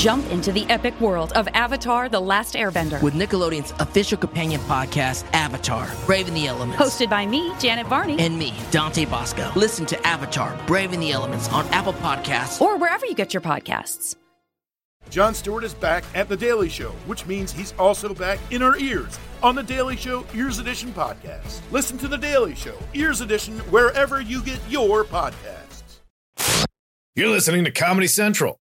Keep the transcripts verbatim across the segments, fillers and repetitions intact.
Jump into the epic world of Avatar: The Last Airbender with Nickelodeon's official companion podcast, Avatar: Braving the Elements. Hosted by me, Janet Varney. And me, Dante Bosco. Listen to Avatar: Braving the Elements on Apple Podcasts or wherever you get your podcasts. Jon Stewart is back at The Daily Show, which means he's also back in our ears on The Daily Show Ears Edition podcast. Listen to The Daily Show Ears Edition wherever you get your podcasts. You're listening to Comedy Central.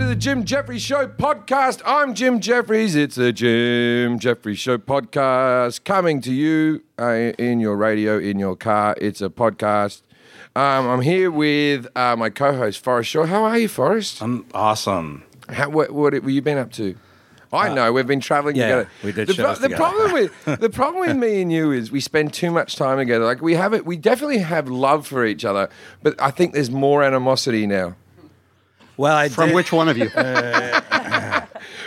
The Jim Jeffries Show podcast. I'm Jim Jeffries. It's the Jim Jeffries Show podcast coming to you uh, in your radio, in your car. It's a podcast. Um, I'm here with uh, my co-host Forrest Shaw. How are you, Forrest? I'm awesome. How, what, what have you been up to? I uh, know we've been traveling yeah, together. We did the, pro- the problem with the problem with me and you is we spend too much time together. Like we have it. We definitely have love for each other, but I think there's more animosity now. Well, I From did. Which one of you?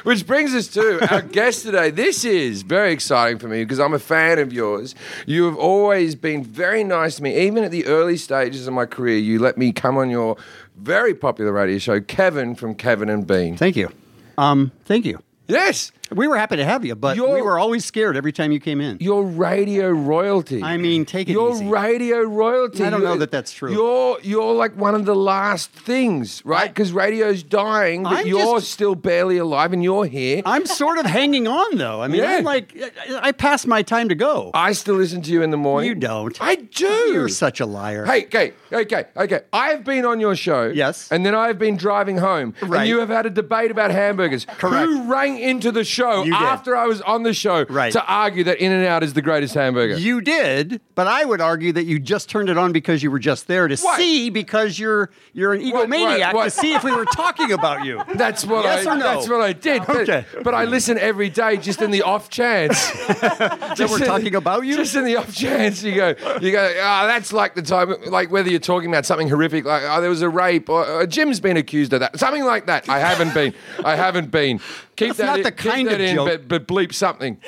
Which brings us to our guest today. This is very exciting for me because I'm a fan of yours. You have always been very nice to me. Even at the early stages of my career, you let me come on your very popular radio show, Kevin from Kevin and Bean. Thank you. Um, thank you. Yes. We were happy to have you, but your, we were always scared every time you came in. Your radio royalty. I mean, take it your easy. Your radio royalty. I don't know that that's true. You're you're like one of the last things, right? Because radio's dying, but I'm you're just, still barely alive, and you're here. I'm sort of hanging on, though. I mean, yeah. I'm like, I, I passed my time to go. I still listen to you in the morning. You don't. I do. You're such a liar. Hey, okay, okay, okay. I've been on your show. Yes. And then I've been driving home. Right. And you have had a debate about hamburgers. Correct. Who rang into the show? Show after I was on the show right. to argue that In-N-Out is the greatest hamburger. You did, but I would argue that you just turned it on because you were just there to what? see because you're you're an egomaniac what? What? to see if we were talking about you. That's what yes I. Or no? That's what I did. Okay. But, but I listen every day just in the off chance that we're talking about you. Just in the off chance you go you go. Ah, oh, that's like the time like whether you're talking about something horrific like oh there was a rape or uh, Jim's been accused of that something like that. I haven't been. I haven't been. Keep that's that not in, the kind of in, joke. But, but bleep something.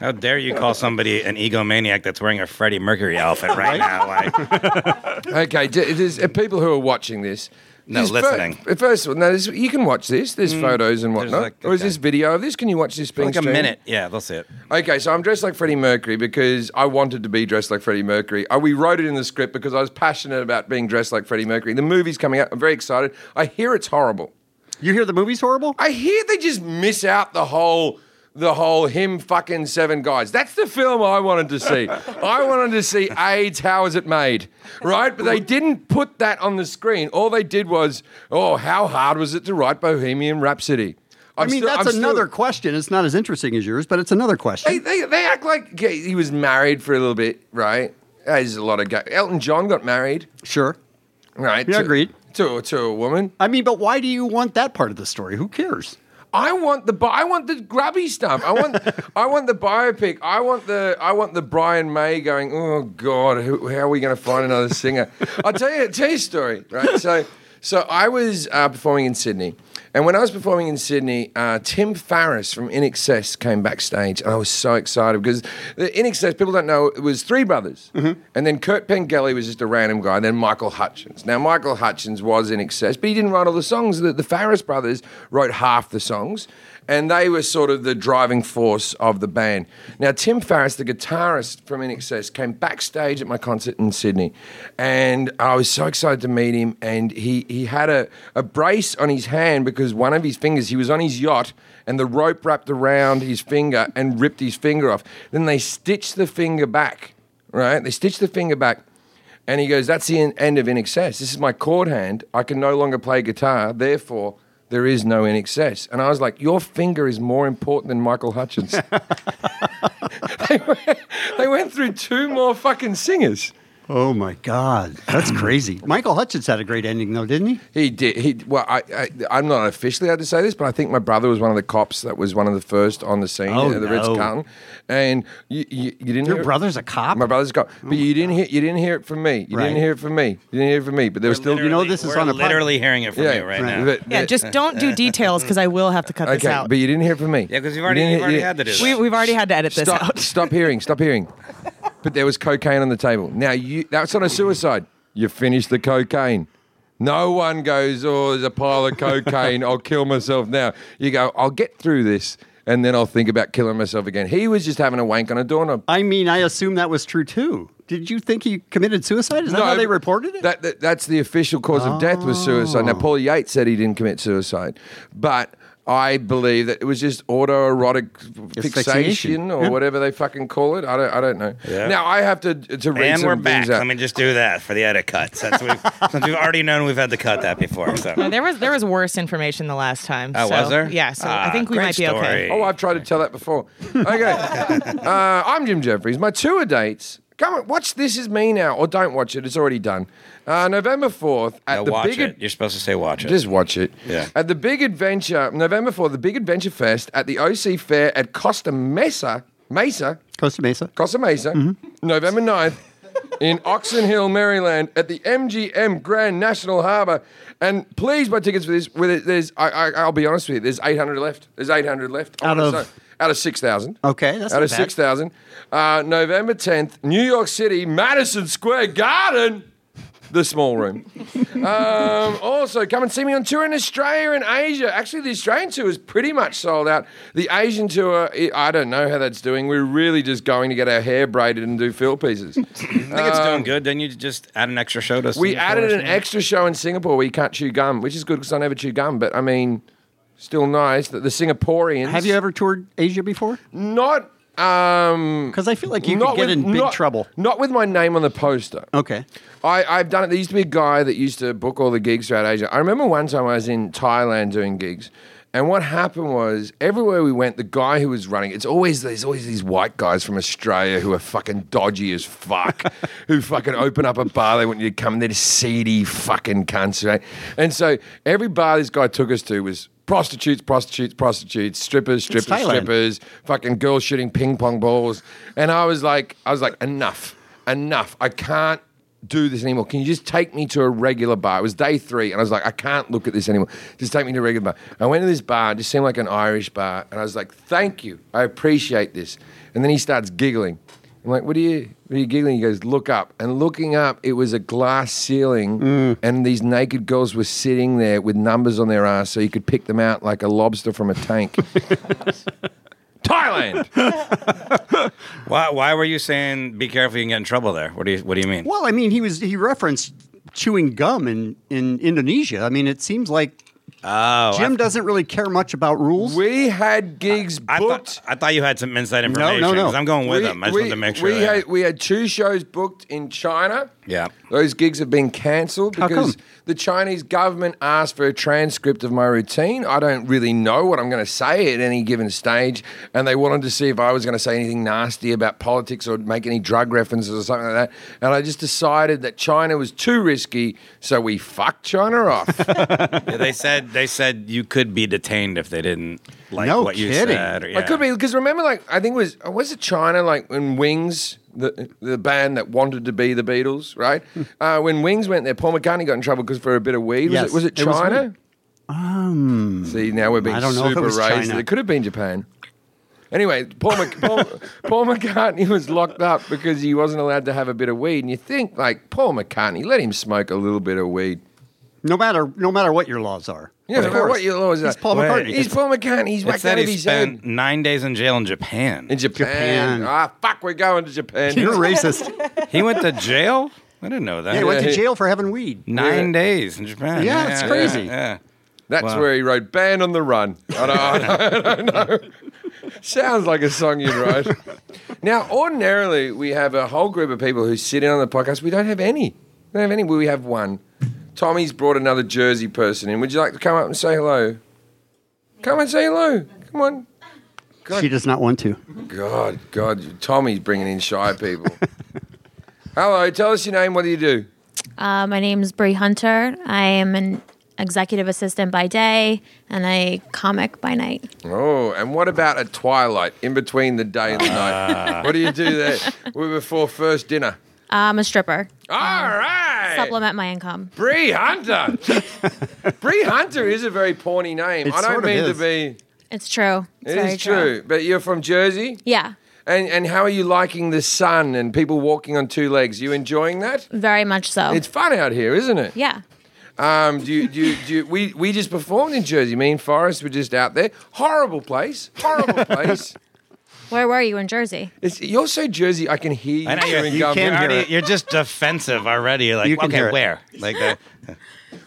How dare you call somebody an egomaniac that's wearing a Freddie Mercury outfit right now? Like. Okay, there's uh, people who are watching this. No, there's listening. Fo- first of all, no, you can watch this. There's mm, photos and whatnot. Like, okay. Or is this video of this? Can you watch this being like streamed? Like a minute. Yeah, they'll see it. Okay, so I'm dressed like Freddie Mercury because I wanted to be dressed like Freddie Mercury. I, we wrote it in the script because I was passionate about being dressed like Freddie Mercury. The movie's coming out. I'm very excited. I hear it's horrible. You hear the movie's horrible? I hear they just miss out the whole, the whole him fucking seven guys. That's the film I wanted to see. I wanted to see AIDS, how is it made, right? But they didn't put that on the screen. All they did was, oh, how hard was it to write Bohemian Rhapsody? I'm I mean, still, that's I'm another still, question. It's not as interesting as yours, but it's another question. They, they, they act like he was married for a little bit, right? There's a lot of... Go- Elton John got married. Sure. Right. Yeah, to, agreed. To, to a woman. I mean, but why do you want that part of the story? Who cares? I want the I want the grubby stuff. I want I want the biopic. I want the I want the Brian May going, oh God, who, how are we going to find another singer? I'll tell you, tell you a story, right? So so I was uh, performing in Sydney, and when I was performing in Sydney, uh, Tim Farris from I N X S came backstage, and I was so excited because the I N X S, people don't know, it was three brothers. Mm-hmm. And then Kurt Pengelly was just a random guy, and then Michael Hutchence. Now, Michael Hutchence was I N X S, but he didn't write all the songs. The, the Farris brothers wrote half the songs, and they were sort of the driving force of the band. Now, Tim Farris, the guitarist from I N X S, came backstage at my concert in Sydney, and I was so excited to meet him, and he, he had a, a brace on his hand because one of his fingers, he was on his yacht and the rope wrapped around his finger and ripped his finger off. Then they stitched the finger back, right? They stitched the finger back and he goes, that's the end of I N X S. This is my chord hand. I can no longer play guitar. Therefore, there is no I N X S. And I was like, your finger is more important than Michael Hutchence. they, went, they went through two more fucking singers. Oh, my God. That's crazy. Michael Hutchence had a great ending, though, didn't he? He did. He, well, I, I, I'm not officially allowed to say this, but I think my brother was one of the cops that was one of the first on the scene oh, at the no. Ritz-Carlton. And you, you, you didn't Your hear brother's it. a cop? My brother's a cop. But oh you, didn't hear, you didn't hear it from me. You right. didn't hear it from me. You didn't hear it from me. But there was still... You know this is on a... literally hearing it from yeah, you right, right. now. But, yeah, but, just don't do details, because I will have to cut okay, this out. But you didn't hear it from me. Yeah, because we've already, you you've already had to do this. We, we've already had to edit this stop, out. Stop hearing. Stop hearing. But there was cocaine on the table. Now, you that's not a suicide. You finish the cocaine. No one goes, oh, there's a pile of cocaine. I'll kill myself now. You go, I'll get through this, and then I'll think about killing myself again. He was just having a wank on a doorknob. I mean, I assume that was true, too. Did you think he committed suicide? Is that no, how they reported it? That, that, that's the official cause oh. of death was suicide. Now, Paul Yates said he didn't commit suicide, but... I believe that it was just autoerotic fixation or yeah. whatever they fucking call it. I don't. I don't know. Yeah. Now I have to to read and some we're back. Things out. Let me just do that for the edit cuts. Since we've, since we've already known we've had to cut that before. So. No, there was there was worse information the last time. Oh, so, was there? Yeah. So ah, I think we might be story. okay. Oh, I've tried to tell that before. Okay. uh, I'm Jim Jeffries. My tour dates. Come on, watch This Is Me now, or don't watch it. It's already done. Uh, November fourth at no, the watch big. Ad- it. You're supposed to say watch it. Just watch it. Yeah. At the Big Adventure, November fourth, the Big Adventure Fest at the O C Fair at Costa Mesa, Mesa, Costa Mesa, Costa Mesa, mm-hmm. November ninth in Oxon Hill, Maryland, at the M G M Grand National Harbor. And please buy tickets for this. With it, there's, I, I, I'll be honest with you. There's eight hundred left. There's eight hundred left. Out of. So, Out of six thousand. Okay, that's Out of six thousand. Uh, November tenth, New York City, Madison Square Garden, the small room. um, also, come and see me on tour in Australia and Asia. Actually, the Australian tour is pretty much sold out. The Asian tour, I don't know how that's doing. We're really just going to get our hair braided and do fill pieces. I think um, it's doing good. Didn't you just add an extra show to Singapore? We added an extra show in Singapore where you can't chew gum, which is good because I never chew gum, but I mean... Still nice that the Singaporeans. Have you ever toured Asia before? Not. Um, because I feel like you could get with, in big not, trouble. Not with my name on the poster. Okay. I, I've done it. There used to be a guy that used to book all the gigs throughout Asia. I remember one time I was in Thailand doing gigs. And what happened was, everywhere we went, the guy who was running, it's always there's always these white guys from Australia who are fucking dodgy as fuck, who fucking open up a bar, they want you to come, they're seedy fucking cunts, right? And so every bar this guy took us to was prostitutes, prostitutes, prostitutes, strippers, strippers, strippers, fucking girls shooting ping pong balls. And I was like, I was like, enough, enough, I can't do this anymore. Can you just take me to a regular bar? It was day three, and I was like, I can't look at this anymore. Just take me to a regular bar. I went to this bar, it just seemed like an Irish bar, and I was like, thank you, I appreciate this. And then he starts giggling. I'm like, what are you, what are you giggling? He goes, look up. And looking up, it was a glass ceiling, mm. and these naked girls were sitting there with numbers on their ass so you could pick them out like a lobster from a tank. Thailand. why? Why were you saying be careful? You can get in trouble there. What do you? What do you mean? Well, I mean he was he referenced chewing gum in, in Indonesia. I mean, it seems like oh, Jim I've, doesn't really care much about rules. We had gigs I, booked. I thought, I thought you had some inside information. No, no, no. I'm going with we, them. I just wanted to make sure. We had we had two shows booked in China. Yeah, those gigs have been cancelled because the Chinese government asked for a transcript of my routine. I don't really know what I'm going to say at any given stage, and they wanted to see if I was going to say anything nasty about politics or make any drug references or something like that. And I just decided that China was too risky, so we fucked China off. yeah, they said they said you could be detained if they didn't like no what kidding. you said. Or, yeah. I could be because remember, like I think it was was it China like in Wings. The, the band that wanted to be the Beatles, right? uh, when Wings went there, Paul McCartney got in trouble because for a bit of weed. Yes. Was it, was it China? It was um, See, now we're being I don't know super raised. It could have been Japan. Anyway, Paul, Mac- Paul, Paul McCartney was locked up because he wasn't allowed to have a bit of weed. And you think, like, Paul McCartney, let him smoke a little bit of weed. No matter, no matter what your laws are. Yeah, no matter what your laws are. He's Paul McCartney. He's Paul McCartney. He's whacked out of his head. He spent nine days in jail in Japan. In Japan. Japan. Ah, fuck, we're going to Japan. You're racist. He went to jail? I didn't know that. Yeah, he went to jail for having weed. Nine yeah. days in Japan. Yeah, it's yeah, crazy. Yeah, yeah. That's wow. where he wrote Band on the Run. I don't, I don't know. Sounds like a song you'd write. Now, ordinarily, we have a whole group of people who sit in on the podcast. We don't have any. We don't have any. We have one. Tommy's brought another Jersey person in. Would you like to come up and say hello? Come and say hello. Come on. God. She does not want to. God, God. Tommy's bringing in shy people. Hello, tell us your name. What do you do? Uh, my name is Brie Hunter. I am an executive assistant by day and a comic by night. Oh, and what about at twilight, in between the day and the night? What do you do there? We're before first dinner. I'm a stripper. All um, right. Supplement my income. Brie Hunter. Brie Hunter is a very porny name. It I don't mean is. to be. It's true. It's it is true. true. But you're from Jersey? Yeah. And and how are you liking the sun and people walking on two legs? You enjoying that? Very much so. It's fun out here, isn't it? Yeah. Um, do you, do you, do you, we, we just performed in Jersey. Me and Forrest were just out there. Horrible place. Horrible place. Where were you in Jersey? It's, you're so Jersey, I can hear you. I know, you're, you can't hear it. You're just defensive already. You're like, you okay, where? Like that.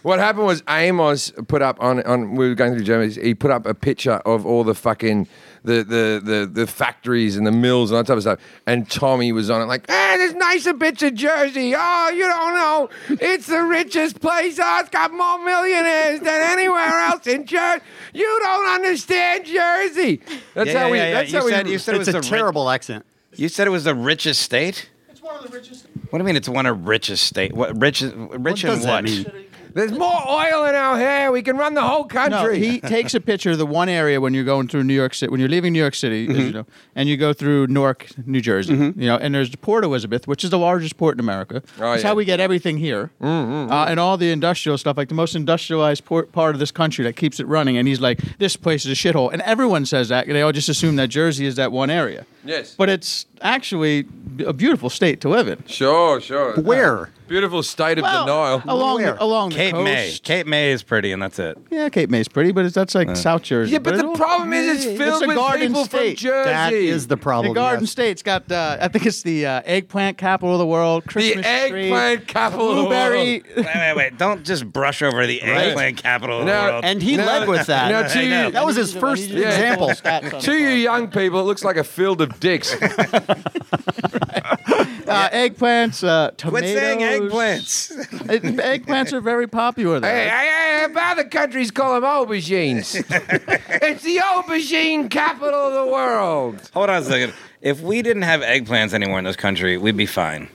What happened was Amos put up on, on we were going through Germany, he put up a picture of all the fucking, the the the, the factories and the mills and all that type of stuff. And Tommy was on it like, hey, there's nicer bits of Jersey. Oh, you don't know. It's the richest place. Oh, it's got more millionaires than anywhere else in Jersey. You don't understand Jersey. That's yeah, how yeah, we, yeah, that's yeah. how you we, said, you said it was a terrible ri- accent. You said it was the richest state? It's one of the richest. What do you mean it's one of the richest state? What, rich rich what in what? There's more oil in our hair. We can run the whole country. No, he takes a picture of the one area when you're going through New York City, when you're leaving New York City, mm-hmm. as you know, and you go through Newark, New Jersey. Mm-hmm. You know, and there's the Port Elizabeth, which is the largest port in America. Oh, That's yeah. how we get everything here, mm-hmm. uh, and all the industrial stuff, like the most industrialized port part of this country that keeps it running. And he's like, "This place is a shithole," and everyone says that. And they all just assume that Jersey is that one area. Yes, but it's actually a beautiful state to live in. Sure, sure. Where? Beautiful state of well, the Nile. Along the, along Cape the coast. May. Cape May is pretty, and that's it. Yeah, Cape May's pretty, but it's, that's like uh. South Jersey. Yeah, but, but the problem is it's filled it's with garden people state. From Jersey. That is the problem, The Garden yes. State's got, uh, I think it's the uh, eggplant capital of the world, Christmas The eggplant Street, capital blueberry. Of the world. Wait, wait, wait. Don't just brush over the right. eggplant capital no, of the world. And he no, led with that. No, to you, that was his first yeah. example. To you young people, it looks like a field of dicks. Uh, eggplants, uh, tomatoes. Quit saying eggplants. Eggplants are very popular though. Hey, hey, hey, about the countries call them aubergines. It's the aubergine capital of the world. Hold on a second. If we didn't have eggplants anywhere in this country, we'd be fine.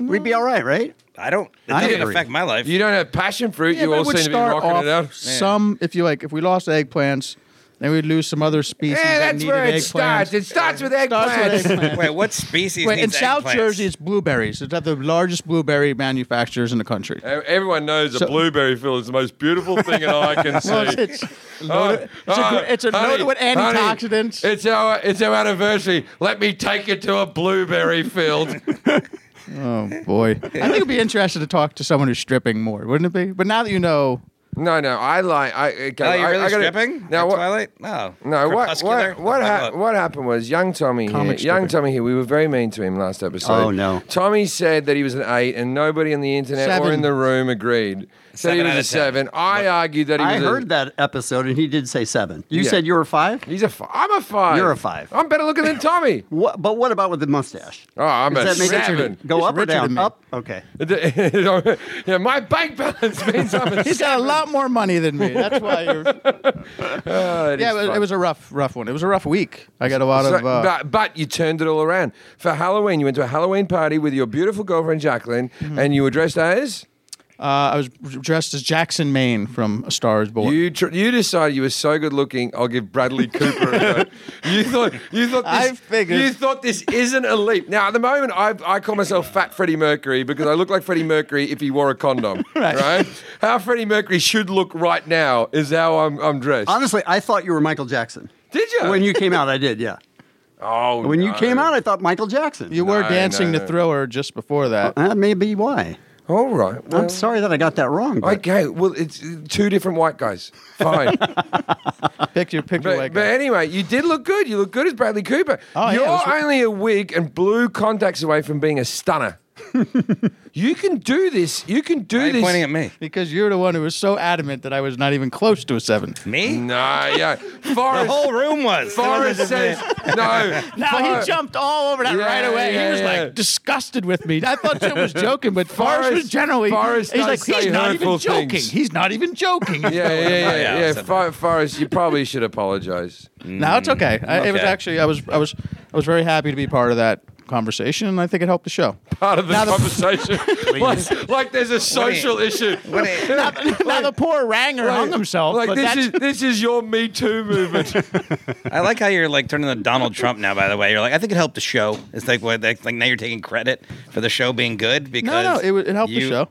We'd be all right, right? I don't. It I doesn't agree. Affect my life. You don't have passion fruit. Yeah, you all seem to be rocking it up. Some, if you like, if we lost eggplants. Then we'd lose some other species. Yeah, that's that where it eggplants. starts. It starts with eggplants. Wait, what species Wait, needs in eggplants? In South Jersey, it's blueberries. It's got the largest blueberry manufacturers in the country. Everyone knows so, a blueberry field is the most beautiful thing that I can see. Well, it's loaded oh, oh, with antioxidants. Honey, it's, our, it's our anniversary. Let me take you to a blueberry field. Oh, boy. I think it'd be interesting to talk to someone who's stripping more, wouldn't it be? But now that you know... No, no, I like. I, okay, oh, you're I, really I gotta, stripping? Now, what, Twilight? No. No, what what what, ha- what happened was young Tommy Comic here, young Tommy here, we were very mean to him last episode. Oh, no. Tommy said that he was an eight, and nobody on the internet seven. Or in the room agreed. Said he was a seven. Ten. I what? argued that he was I a... I heard that episode, and he did say seven. You yeah. said you were a five? He's a five. I'm a five. You're a five. I'm better looking than Tommy. What, but what about with the mustache? Oh, I'm Does a seven. Go He's up or down? Up? Okay. Yeah, my bank balance means I'm a He's got a lot more money than me. That's why you're... uh, yeah, it, it was a rough, rough one. It was a rough week. I got a lot so, of... Uh... But, but you turned it all around. For Halloween, you went to a Halloween party with your beautiful girlfriend, Jacqueline, mm-hmm. and you were dressed as... Uh, I was dressed as Jackson Maine from A Star Is Born. You tr- you decided you were so good looking. I'll give Bradley Cooper. A you thought you thought this, I figured you thought this isn't a leap. Now at the moment I I call myself Fat Freddie Mercury because I look like Freddie Mercury if he wore a condom. Right. Right? How Freddie Mercury should look right now is how I'm I'm dressed. Honestly, I thought you were Michael Jackson. Did you? When you came out, I did. Yeah. Oh, when no. you came out, I thought Michael Jackson. You no, were dancing no, no. the Thriller just before that. Well, that may be why. All right. Well, I'm sorry that I got that wrong. But. Okay. Well, it's two different white guys. Fine. Pick your pick your white guy. But anyway, you did look good. You look good as Bradley Cooper. Oh, You're yeah, was... only a wig and blue contacts away from being a stunner. You can do this. You can do Why are you this. Pointing at me because you're the one who was so adamant that I was not even close to a seven. Me? No, yeah. Forrest, the whole room was. Forrest says no. No, For- he jumped all over that yeah, right away. Yeah, he was yeah. like disgusted with me. I thought Jim was joking, but Forrest, Forrest was generally. Forrest he's like he's not even joking. Things. He's not even joking. yeah, yeah, yeah, yeah. yeah, yeah. yeah. For- Forrest, you probably should apologize. No, it's okay. I, okay. It was actually I was I was I was very happy to be part of that. conversation, and I think it helped the show. Part of the now conversation. The like, like there's a social it, issue. Now, like, now the poor Ranger right, hung himself. Like, but this, is, this is your Me Too movement. I like how you're like turning to Donald Trump now, by the way. You're like, I think it helped the show. It's like, what, like now you're taking credit for the show being good because No, no, it, it helped you, the show.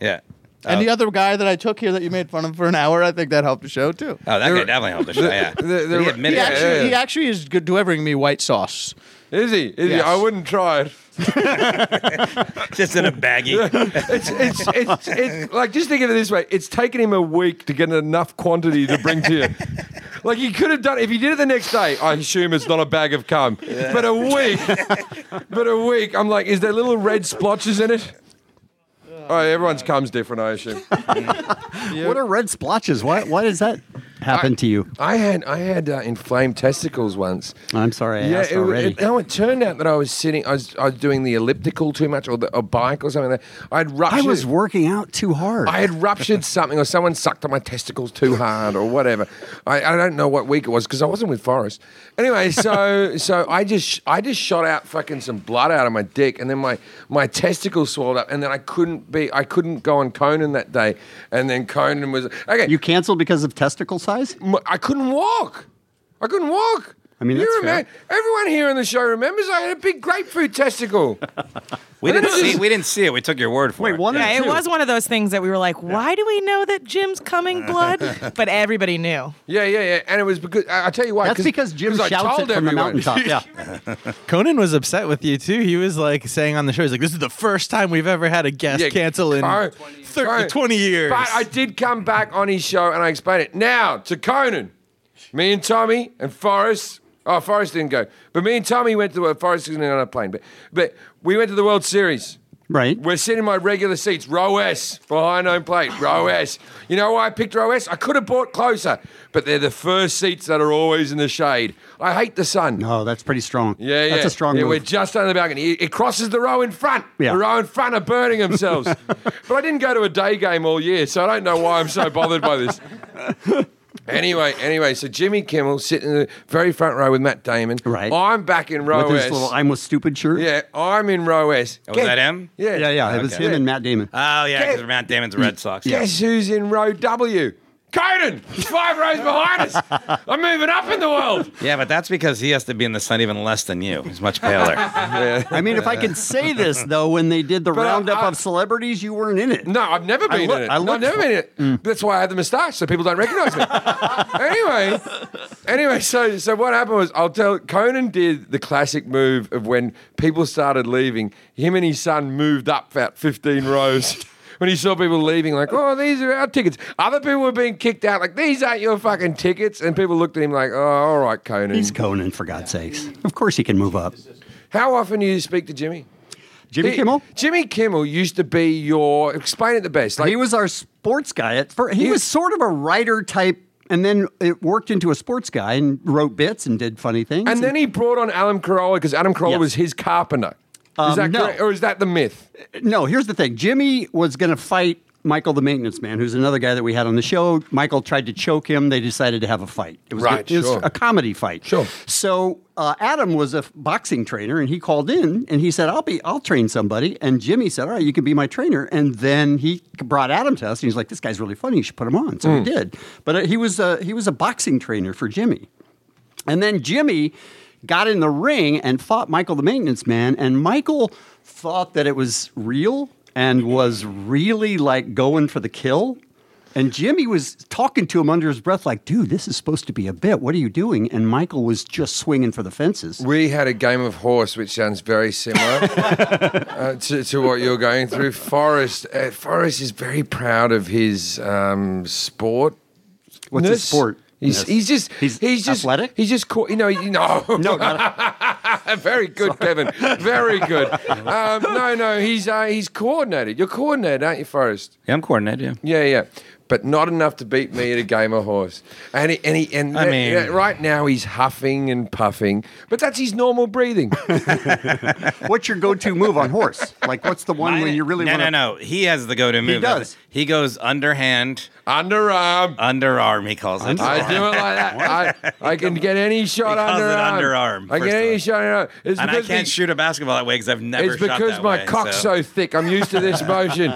Yeah. And oh. the other guy that I took here that you made fun of for an hour, I think that helped the show, too. Oh, that there, guy definitely helped the show, yeah. There, there, he, admitted he, actually, yeah. he actually is delivering me white sauce. Is he? Is yes. he? I wouldn't try it. Just in a baggie. It's, it's, it's, it's, it's, like, just think of it this way. It's taken him a week to get enough quantity to bring to you. Like, he could have done... If he did it the next day, I assume it's not a bag of cum. Yeah. But a week... but a week, I'm like, is there little red splotches in it? All right, everyone's cum's different, I assume. Yeah. What are red splotches? Why? Why does that happen I, to you? I had I had uh, inflamed testicles once. I'm sorry, I yeah, asked it, already. It, no, it turned out that I was sitting, I was I was doing the elliptical too much, or the, a bike or something. Like that. I had ruptured. I was working out too hard. I had ruptured something, or someone sucked on my testicles too hard, or whatever. I, I don't know what week it was because I wasn't with Forrest. Anyway, so so I just I just shot out fucking some blood out of my dick, and then my my testicles swelled up, and then I couldn't be. I couldn't go on Conan that day, and then Conan was okay. You canceled because of testicle size? I couldn't walk. I couldn't walk. I mean, that's fair. Everyone here on the show remembers I had a big grapefruit testicle. we didn't see. We didn't see it. We took your word for Wait, it. One yeah, it two. was one of those things that we were like, "Why yeah. do we know that Jim's coming blood?" But everybody knew. Yeah, yeah, yeah. And it was because I, I tell you why. That's because Jim shouts I told it from everyone. the mountaintop. Yeah. Conan was upset with you too. He was like saying on the show, "He's like, this is the first time we've ever had a guest yeah, cancel in Conan, thirty, twenty years." But I did come back on his show and I explained it. Now to Conan, me and Tommy and Forrest. Oh, Forrest didn't go. But me and Tommy went to the World Forrest isn't on a plane. But, but we went to the World Series. Right. We're sitting in my regular seats. Row S. Behind home plate. Row S. You know why I picked row S? I could have bought closer. But they're the first seats that are always in the shade. I hate the sun. No, that's pretty strong. Yeah, yeah. That's a strong yeah, move. We're just under the balcony. It crosses the row in front. Yeah. The row in front are burning themselves. But I didn't go to a day game all year, so I don't know why I'm so bothered by this. Anyway, anyway, so Jimmy Kimmel sitting in the very front row with Matt Damon. Right. I'm back in row S. With his S. little I'm with stupid shirt. Yeah, I'm in row S. Oh, was that him? Yeah, yeah, yeah. Okay. It was him yeah. and Matt Damon. Oh, yeah, because Matt Damon's a Red Sox. Guess yeah. who's in row W? Conan! He's five rows behind us. I'm moving up in the world. Yeah, but that's because he has to be in the sun even less than you. He's much paler. Yeah. I mean, if I can say this, though, when they did the but roundup I, I, of celebrities, you weren't in it. No, I've never been I look, in it. I no, I've never for, been in it. Mm. That's why I had the moustache, so people don't recognize me. anyway, anyway, so so what happened was, I'll tell. Conan did the classic move of when people started leaving, him and his son moved up about fifteen rows. When he saw people leaving, like, oh, these are our tickets. Other people were being kicked out, like, these aren't your fucking tickets. And people looked at him like, oh, all right, Conan. He's Conan, for God's sakes. Of course he can move up. How often do you speak to Jimmy? Jimmy he, Kimmel? Jimmy Kimmel used to be your, explain it the best. Like, he was our sports guy. At first. He, he was sort of a writer type. And then it worked into a sports guy and wrote bits and did funny things. And, and then he brought on Adam Carolla because Adam Carolla yes. was his carpenter. Um, is that no. correct, or is that the myth? No, here's the thing. Jimmy was going to fight Michael the Maintenance Man, who's another guy that we had on the show. Michael tried to choke him. They decided to have a fight. It was, right, good, sure. It was a comedy fight. Sure. So uh, Adam was a boxing trainer, and he called in, and he said, I'll be, I'll train somebody. And Jimmy said, all right, you can be my trainer. And then he brought Adam to us, and he's like, this guy's really funny. You should put him on. So mm. he did. But uh, he was uh, he was a boxing trainer for Jimmy. And then Jimmy got in the ring and fought Michael the Maintenance Man, and Michael thought that it was real and was really, like, going for the kill. And Jimmy was talking to him under his breath like, dude, this is supposed to be a bit. What are you doing? And Michael was just swinging for the fences. We had a game of horse, which sounds very similar uh, to, to what you're going through. Forrest, uh, Forrest is very proud of his um, sport. What's his sport? He's, yes. he's just he's, he's just athletic. He's just cool. You know, you know. No, not very good, Sorry. Kevin. Very good. Um, no, no, he's uh, he's coordinated. You're coordinated, aren't you, Forrest? Yeah, I'm coordinated. Yeah, yeah, yeah. but not enough to beat me at a game of horse. And he, and he, and I mean, you know, right now he's huffing and puffing, but that's his normal breathing. What's your go-to move on horse? Like, what's the one Mine, when you really no, want to... No, no, no. He has the go-to move. He does. He goes underhand. Underarm. Underarm, he calls it. I do it like that. I, I can get any shot underarm. Underarm. I get any shot underarm. And I can't he, shoot a basketball that way because I've never shot that way. It's because my way, cock's so. so thick. I'm used to this motion.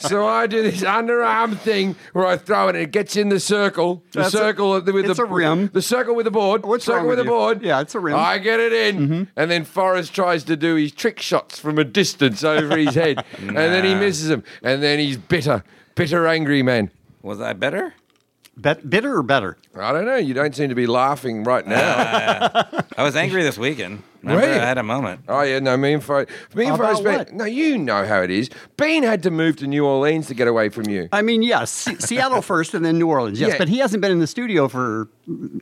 So I do this underarm thing where I throw it and it gets in the circle. The That's circle a, with it's the... It's a rim. The circle with the board. What's circle wrong with, with the board. Yeah, it's a rim. I get it in. Mm-hmm. And then Forrest tries to do his trick shots from a distance over his head. Nah. And then he misses them. And then he's bitter. Bitter, angry man. Was I better? Bet- bitter or better? I don't know. You don't seem to be laughing right now. Uh, I was angry this weekend. Remember, really? I had a moment. Oh, yeah, no, me and Forrest. Me and Forrest Bean. No, you know how it is. Bean had to move to New Orleans to get away from you. I mean, yes. Yeah, C- Seattle first and then New Orleans, yes. Yeah. But he hasn't been in the studio for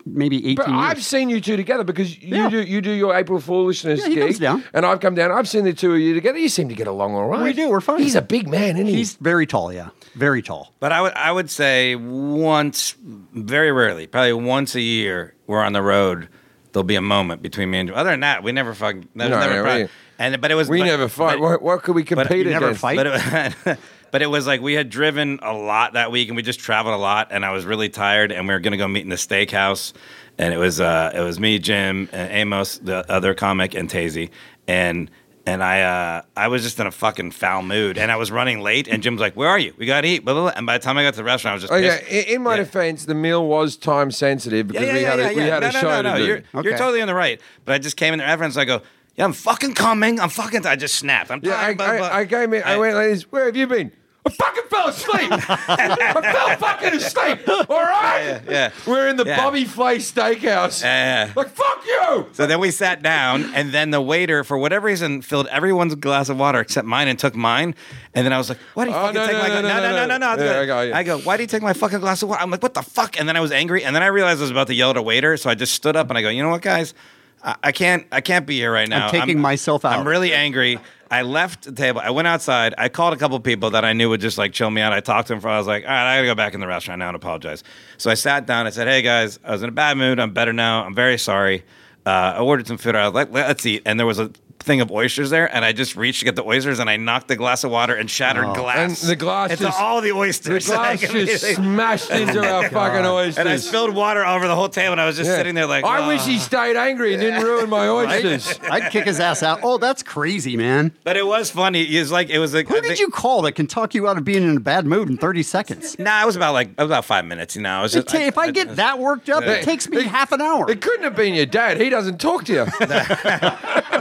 maybe eighteen but years. But I've seen you two together because you, yeah. do, you do your April Foolishness yeah, he gig. Comes down. And I've come down. I've seen the two of you together. You seem to get along all right. We do. We're fine. He's a big man, isn't he? He's very tall, yeah. Very tall. But I would I would say once, very rarely, probably once a year, we're on the road. There'll be a moment between me and Jim. Other than that, we never fuck. No, never no, we, and but it was we but, never fight. But, what, what could we compete but, against? Never fight. But it, but it was like we had driven a lot that week, and we just traveled a lot. And I was really tired, and we were going to go meet in the steakhouse. And it was uh, it was me, Jim, and Amos, the other comic, and Tazy, and. And I uh, I was just in a fucking foul mood. And I was running late. And Jim's like, where are you? We got to eat. Blah, blah, blah. And by the time I got to the restaurant, I was just pissed. Okay. In my yeah. defense, the meal was time sensitive because yeah, yeah, we had yeah, a, yeah. We had no, a no, show no, no. to do. You're, okay. you're totally on the right. But I just came in there after and so I go, yeah, I'm fucking coming. I'm fucking. T-. I just snapped. I'm yeah, I, blah, I, blah. I came in. I, I went like this. Where have you been? I fucking fell asleep. I fell fucking asleep. All right? Yeah, yeah. We're in the yeah. Bobby Flay Steakhouse. Yeah, yeah. Like, fuck you. So then we sat down, and then the waiter, for whatever reason, filled everyone's glass of water except mine and took mine. And then I was like, why do you oh, fucking no, take no, my glass? No, no, no, no, no. no, no. Yeah, I, got you. I go, why do you take my fucking glass of water? I'm like, what the fuck? And then I was angry. And then I realized I was about to yell at a waiter. So I just stood up, and I go, you know what, guys? I, I can't I can't be here right now. I'm taking I'm, myself out. I'm really angry. I left the table. I went outside. I called a couple people that I knew would just, like, chill me out. I talked to them for I was like, all right, I got to go back in the restaurant now and apologize. So I sat down. I said, hey, guys, I was in a bad mood. I'm better now. I'm very sorry. Uh, I ordered some food. I was like, let's eat. And there was a thing of oysters there, and I just reached to get the oysters, and I knocked the glass of water and shattered oh. glass. And the glass into just, all the oysters. The glass just smashed into our fucking oysters. And I spilled water over the whole table, and I was just yeah. sitting there like, oh. I wish he stayed angry and didn't ruin my oysters. I'd kick his ass out. Oh, that's crazy, man. But it was funny. It was like, it was like, who I did think, you call that can talk you out of being in a bad mood in thirty seconds? Nah, it was about like, it was about five minutes, you know. It was just, it t- I, if I, I get I, that worked up, yeah. it takes me it, half an hour. It couldn't have been your dad. He doesn't talk to you.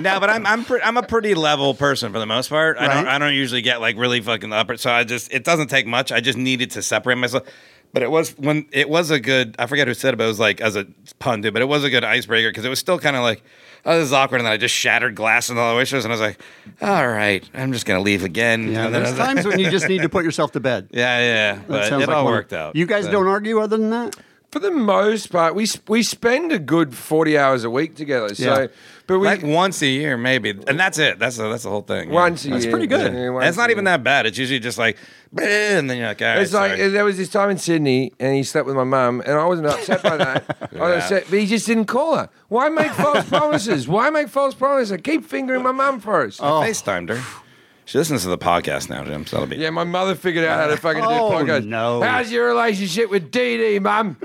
No, but I'm I'm, pre- I'm a pretty level person for the most part. I right. don't I don't usually get like really fucking upper. So I just it doesn't take much. I just needed to separate myself. But it was when it was a good. I forget who said it, but it was like as a pun dude. But it was a good icebreaker because it was still kind of like, oh, this is awkward. And then I just shattered glass and all the oysters. And I was like, all right, I'm just gonna leave again. Yeah, there's times when you just need to put yourself to bed. Yeah, yeah. But it like all one. worked out. You guys so. don't argue other than that. For the most part, we we spend a good forty hours a week together. So, yeah. but we, like once a year, maybe, and that's it. That's a, that's the whole thing. Once yeah. a that's year, that's pretty good. Yeah, and it's not even that bad. It's usually just like, and then you're like, all right, it's sorry. Like there was this time in Sydney, and he slept with my mum, and I wasn't upset by that. yeah. I was upset, but he just didn't call her. Why make false promises? Why make false promises? I keep fingering my mum first. Oh. I FaceTimed her. She listens to the podcast now, Jim, so that'll be... Yeah, my mother figured out how to fucking oh, do podcasts. Oh, no. How's your relationship with Dee Dee, Mum?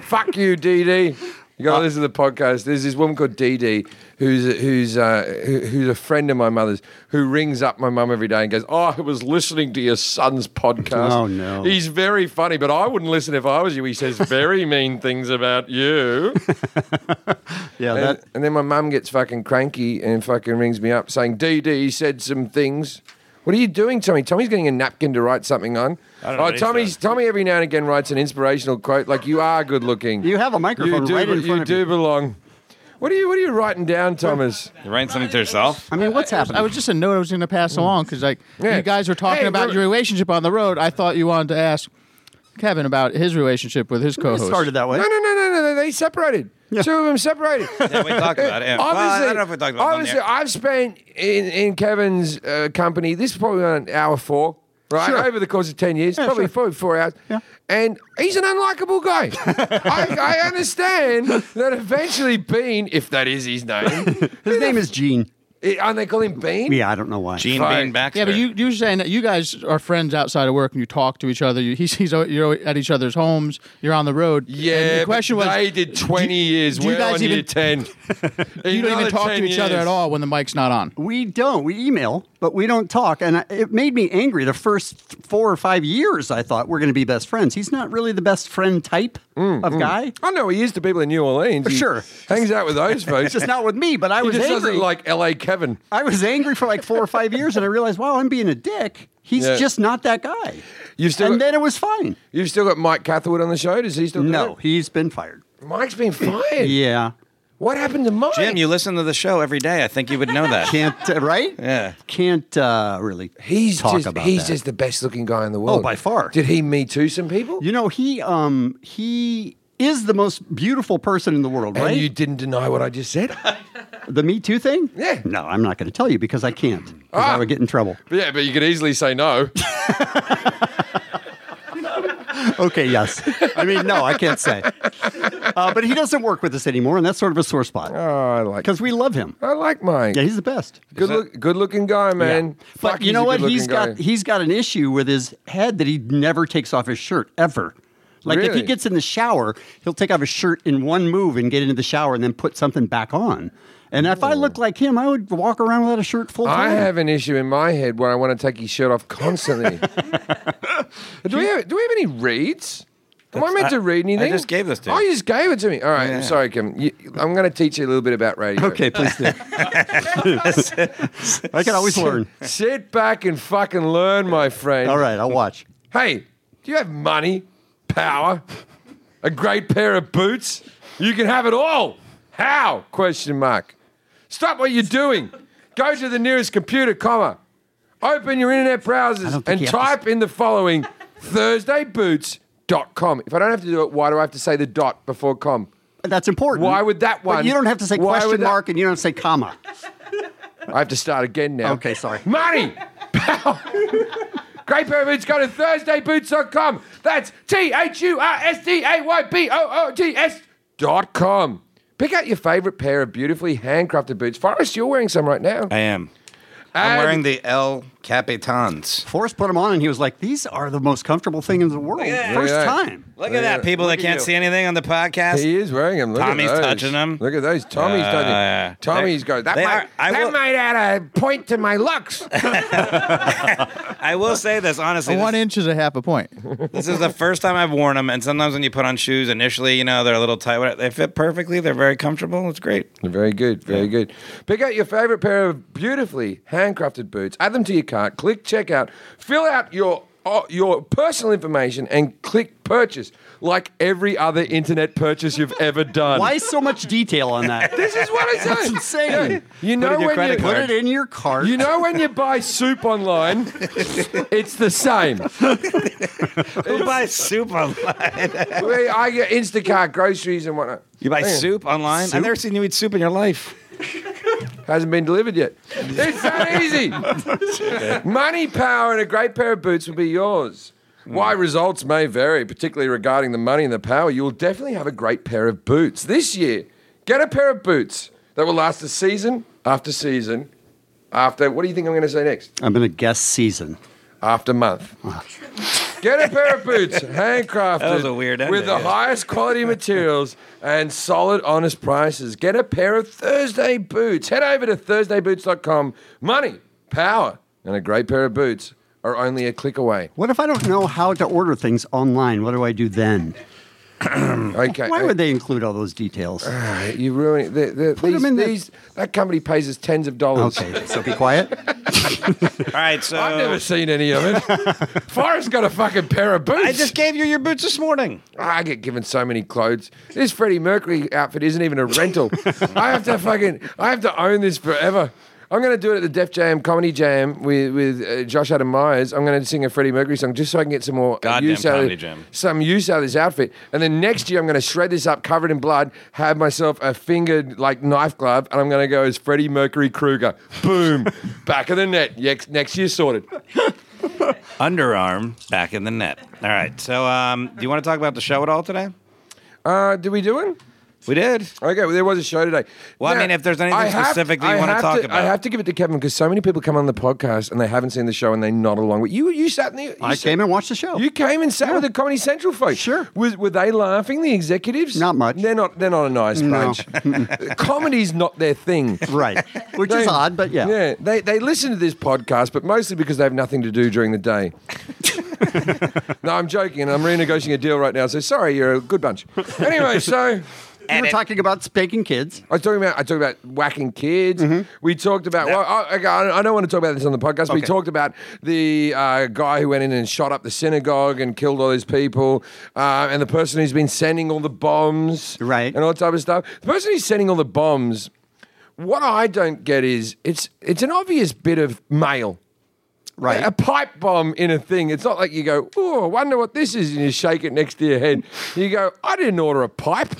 Fuck you, Dee Dee. You got to uh, listen to the podcast. There's this woman called Dee Dee who's who's uh, who, who's a friend of my mother's who rings up my mum every day and goes, oh, I was listening to your son's podcast. Oh, no. He's very funny, but I wouldn't listen if I was you. He says very mean things about you. yeah. And, that... and then my mum gets fucking cranky and fucking rings me up saying, Dee Dee said some things. What are you doing, Tommy? Tommy's getting a napkin to write something on. I don't know oh, Tommy's done. Tommy every now and again writes an inspirational quote like, you are good looking. You have a microphone you do, right in front you of you. You do belong. What are you What are you writing down, Thomas? You're writing something to yourself? I mean, what's happened? I was just a note I was going to pass along because like yeah. you guys were talking hey, about your relationship on the road. I thought you wanted to ask Kevin about his relationship with his co-host. It started that way. No, no, no, no, no. They separated. Yeah. Two of them separated. Yeah, we talked about it. Yeah. Obviously, well, I don't know if we talked about it. Obviously, I've spent in, in Kevin's uh, company, this is probably on hour four. right, sure. over the course of ten years, yeah, probably sure. four, four hours. Yeah. And he's an unlikable guy. I, I understand that eventually Bean, if that is his name. His name is Gene. Aren't they calling him Bean? Yeah, I don't know why. Gene Bean Baxter. Yeah, but you, you were saying that you guys are friends outside of work and you talk to each other. You, he's, he's, you're at each other's homes. You're on the road. Yeah, and the question was, they did twenty you, years. We're on year ten. You don't even talk to each years. other at all when the mic's not on. We don't. We email, but we don't talk. And it made me angry. The first four or five years, I thought, we're going to be best friends. He's not really the best friend type mm, of mm. guy. I know he is to people in New Orleans. For he sure. Hangs out with those folks. Just not with me, but I he was just angry. Doesn't like L A County. Kevin. I was angry for like four or five years, and I realized, wow, I'm being a dick. He's yeah. just not that guy. You've still and got, then it was fine. You've still got Mike Catherwood on the show? Does he still do No, it? He's been fired. Mike's been fired? Yeah. What happened to Mike? Jim, you listen to the show every day. I think you would know that. Can't, uh, right? Yeah. Can't uh, really he's talk just, about he's that. He's just the best-looking guy in the world. Oh, by far. Did he Me Too some people? You know, he um, he... is the most beautiful person in the world, right? And you didn't deny what I just said? The Me Too thing? Yeah. No, I'm not going to tell you because I can't. Because ah. I would get in trouble. Yeah, but you could easily say no. Okay, yes. I mean, no, I can't say. Uh, but he doesn't work with us anymore, and that's sort of a sore spot. Oh, I like Because we love him. I like Mike. Yeah, he's the best. Good look, good-looking guy, man. Yeah. But you know what? He's got, he's got an issue with his head that he never takes off his shirt, ever. Like, really? If he gets in the shower, he'll take off his shirt in one move and get into the shower and then put something back on. And if oh. I looked like him, I would walk around without a shirt full time. I have an issue in my head where I want to take his shirt off constantly. do, we have, do we have any reads? Am That's, I meant to read anything? I just gave this to you. Oh, you just gave it to me. All right. Yeah. I'm sorry, Kim. You, I'm going to teach you a little bit about radio. Okay, please do. I can always sit, learn. Sit back and fucking learn, my friend. All right, I'll watch. Hey, do you have money? Power, a great pair of boots. You can have it all. How? Question mark. Stop what you're doing. Go to the nearest computer, comma. Open your internet browsers and type to... in the following Thursday Boots dot com. If I don't have to do it, why do I have to say the dot before com? That's important. Why would that one? But you don't have to say question mark that... and you don't have to say comma. I have to start again now. Okay, sorry. Money, power. Great pair of boots, go to Thursday Boots dot com. That's T H U R S D A Y B O O T S dot com. Pick out your favorite pair of beautifully handcrafted boots. Forrest, you're wearing some right now. I am. And I'm wearing the El Capitans. Forrest put them on and he was like, these are the most comfortable thing in the world. Yeah. First yeah. time. Look, Look at that, people Look that can't you. see anything on the podcast. He is wearing them. Look Tommy's at touching them. Look at those. Tommy's uh, touching them. Tommy's going, that, might, are, that will... might add a point to my looks. I will say this, honestly. One this, inch is a half a point. This is the first time I've worn them, and sometimes when you put on shoes, initially, you know, they're a little tight. They fit perfectly. They're very comfortable. It's great. Very good. Very yeah. good. Pick out your favorite pair of beautifully handcrafted boots. Add them to your cart, click checkout, fill out your uh, your personal information, and click purchase like every other internet purchase you've ever done. Why so much detail on that? This is what I said. That's insane. Yeah. You know when you put it in your cart. You know when you buy soup online, it's the same. Who buys soup online? I get Instacart groceries and whatnot. You buy yeah. soup online? Soup? I've never seen you eat soup in your life. Hasn't been delivered yet. It's that easy. Money, power, and a great pair of boots will be yours. Mm. While results may vary, particularly regarding the money and the power, you will definitely have a great pair of boots. This year, get a pair of boots that will last a season after season after... What do you think I'm going to say next? I'm going to guess season. After month. Get a pair of boots handcrafted weird end, with the yeah. highest quality materials and solid, honest prices. Get a pair of Thursday Boots. Head over to Thursday Boots dot com. Money, power, and a great pair of boots are only a click away. What if I don't know how to order things online? What do I do then? Okay. Why would they include all those details? Uh, you ruin the, the, Put these, them in these, the... That company pays us tens of dollars. Okay, so be quiet. All right, so I've never seen any of it. Forrest's got a fucking pair of boots. I just gave you your boots this morning. I get given so many clothes. This Freddie Mercury outfit isn't even a rental. I have to fucking I have to own this forever. I'm going to do it at the Def Jam Comedy Jam with, with uh, Josh Adam Myers. I'm going to sing a Freddie Mercury song just so I can get some more Goddamn use out of, jam. some use out of this outfit. And then next year I'm going to shred this up, covered in blood, have myself a fingered like knife glove, and I'm going to go as Freddie Mercury Krueger. Boom, back of the net. Next, next year sorted. underarm back in the net. All right. So, um, do you want to talk about the show at all today? Uh, did we do it? We did. Okay, well, there was a show today. Well, now, I mean, if there's anything have, specific that you I want to talk to, about. I have to give it to Kevin because so many people come on the podcast and they haven't seen the show and they nod along with you. You sat in the... You I sat, came and watched the show. You came and sat yeah. with the Comedy Central folks. Sure. Was, were they laughing, the executives? Not much. They're not They're not a nice bunch. No. Comedy's not their thing. Right. Which they, is odd, but yeah. Yeah. They, they listen to this podcast, but mostly because they have nothing to do during the day. No, I'm joking, and I'm renegotiating a deal right now, so sorry, you're a good bunch. Anyway, so... You were talking about spanking kids. I was talking about I talked about whacking kids. Mm-hmm. We talked about. Well, I, I don't want to talk about this on the podcast. Okay. We talked about the uh, guy who went in and shot up the synagogue and killed all these people, uh, and the person who's been sending all the bombs, right, and all that type of stuff. The person who's sending all the bombs. What I don't get is it's it's an obvious bit of mail. Right. A pipe bomb in a thing. It's not like you go, oh, I wonder what this is, and you shake it next to your head. You go, I didn't order a pipe.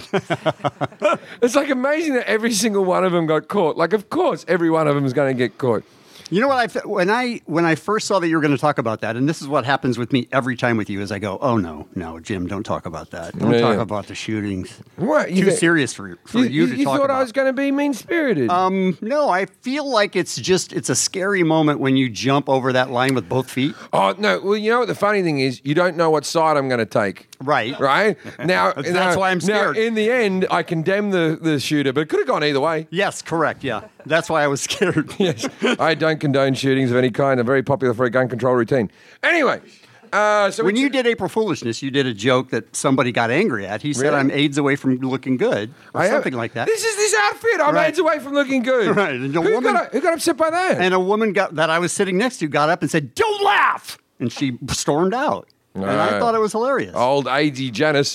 It's like amazing that every single one of them got caught. Like, of course, every one of them is going to get caught. You know what? I th- when I when I first saw that you were going to talk about that, and this is what happens with me every time with you, is I go, oh, no, no, Jim, don't talk about that. Don't yeah. talk about the shootings. What? You Too th- serious for, for you, you to you talk about. You thought I was going to be mean-spirited. Um, no, I feel like it's just, it's a scary moment when you jump over that line with both feet. Oh, no. Well, you know what the funny thing is? You don't know what side I'm going to take. Right. Right? Now, that's now, why I'm scared. Now, in the end, I condemn the, the shooter, but it could have gone either way. Yes, correct, yeah. That's why I was scared. Yes. I don't condone shootings of any kind. I'm very popular for a gun control routine. Anyway. Uh, so when you did April Foolishness, you did a joke that somebody got angry at. He said, really? I'm AIDS away from looking good, or I something am. Like that. This is this outfit. I'm right. AIDS away from looking good. Right. And a who, woman, got, who got upset by that? And a woman got, that I was sitting next to got up and said, don't laugh. And she stormed out. No. And I thought it was hilarious. Old AIDSy Janice.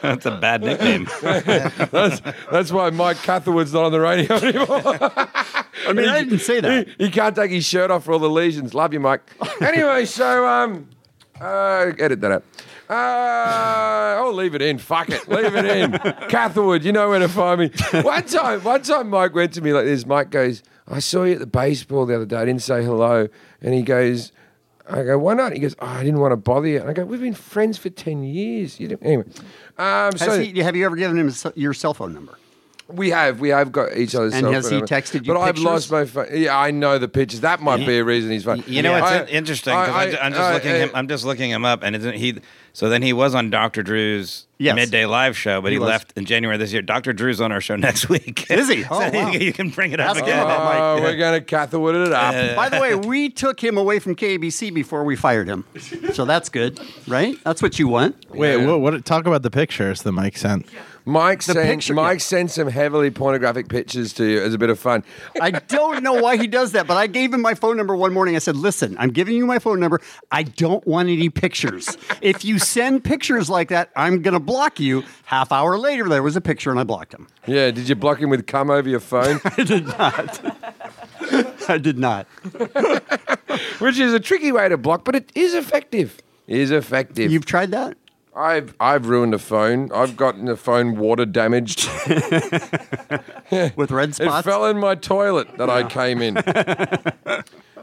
That's a bad nickname. that's, that's why Mike Catherwood's not on the radio anymore. I mean, he, I didn't say that. He, he can't take his shirt off for all the lesions. Love you, Mike. Anyway, so um, uh, edit that out. Uh, oh, leave it in. Fuck it. Leave it in. Catherwood, you know where to find me. One time, one time Mike went to me like this. Mike goes, I saw you at the baseball the other day. I didn't say hello. And he goes... I go, why not? He goes, oh, I didn't want to bother you. And I go, we've been friends for ten years. You didn't... Anyway. Um, so he, have you ever given him your cell phone number? We have. We have got each other's and cell phone number. And has he texted you but pictures? But I've lost my phone. Yeah, I know the pictures. That might he, be a reason he's funny. You know, yeah. it's I, interesting because I'm, uh, I'm just looking him up. And isn't he... So then he was on Doctor Drew's yes. midday live show, but he, he left in January this year. Doctor Drew's on our show next week. Is he? Oh, so wow. You can bring it up That's again. Oh, Mike, yeah. We're going to Catherwood it up. Uh, By the way, we took him away from K A B C before we fired him. So that's good, right? That's what you want. Wait, yeah. what, what? Talk about the pictures that Mike sent. Mike the sent picture, Mike yeah. sent some heavily pornographic pictures to you as a bit of fun. I don't know why he does that, but I gave him my phone number one morning. I said, listen, I'm giving you my phone number. I don't want any pictures. If you send pictures like that, I'm going to block you. Half hour later, there was a picture and I blocked him. Yeah, did you block him with cum over your phone? I did not. I did not. Which is a tricky way to block, but it is effective. It is effective. You've tried that? I've I've ruined a phone. I've gotten the phone water damaged. Yeah. With red spots? It fell in my toilet that yeah. I came in.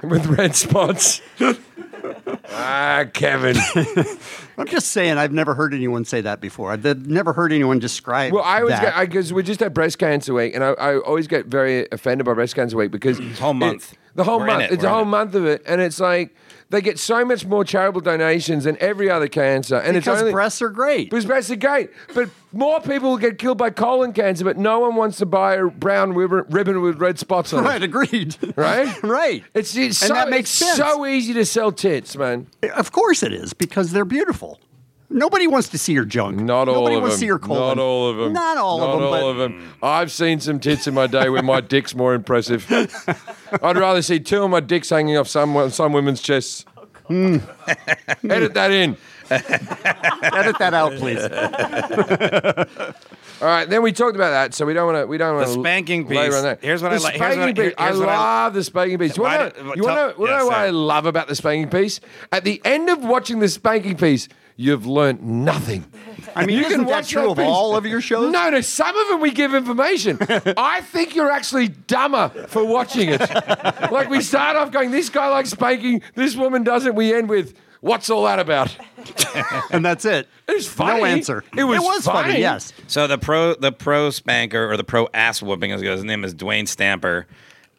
With red spots. Ah, Kevin. I'm just saying, I've never heard anyone say that before. I've never heard anyone describe well, I always that. Well, because we just had Breast Cancer Week, and I, I always get very offended by Breast Cancer Week because... It's whole month. It, the whole We're month. It. It's We're a whole month of it, and it's like... They get so much more charitable donations than every other cancer. And because it's only, breasts are great. Because breasts are great. But more people get killed by colon cancer, but no one wants to buy a brown ribbon with red spots on it. Right, agreed. Right? Right. It's, it's, and so, that makes it's sense. So easy to sell tits, man. Of course it is, because they're beautiful. Nobody wants to see your junk. Not all Nobody of them. Nobody wants to see your colon. Not all of them. Not all Not of them. Not all of them. I've seen some tits in my day where my dick's more impressive. I'd rather see two of my dicks hanging off some some women's chests. Oh, mm. Edit that in. Edit that out, please. All right, then we talked about that, so we don't want to. We don't want to. The spanking piece. That. Here's what the I like. Here's what, here, here's I what love I, the spanking piece. You want to know, you know, you know yeah, what I love about the spanking piece? At the end of watching the spanking piece, you've learned nothing. I mean, isn't that true of all of your shows? No, no. Some of them we give information. I think you're actually dumber for watching it. Like, we start off going, this guy likes baking, this woman doesn't. We end with, what's all that about? And that's it. It was funny. No answer. It was, it was funny. funny. Yes. So the pro, the pro spanker or the pro ass whooping, as it goes, his name is Dwayne Stamper.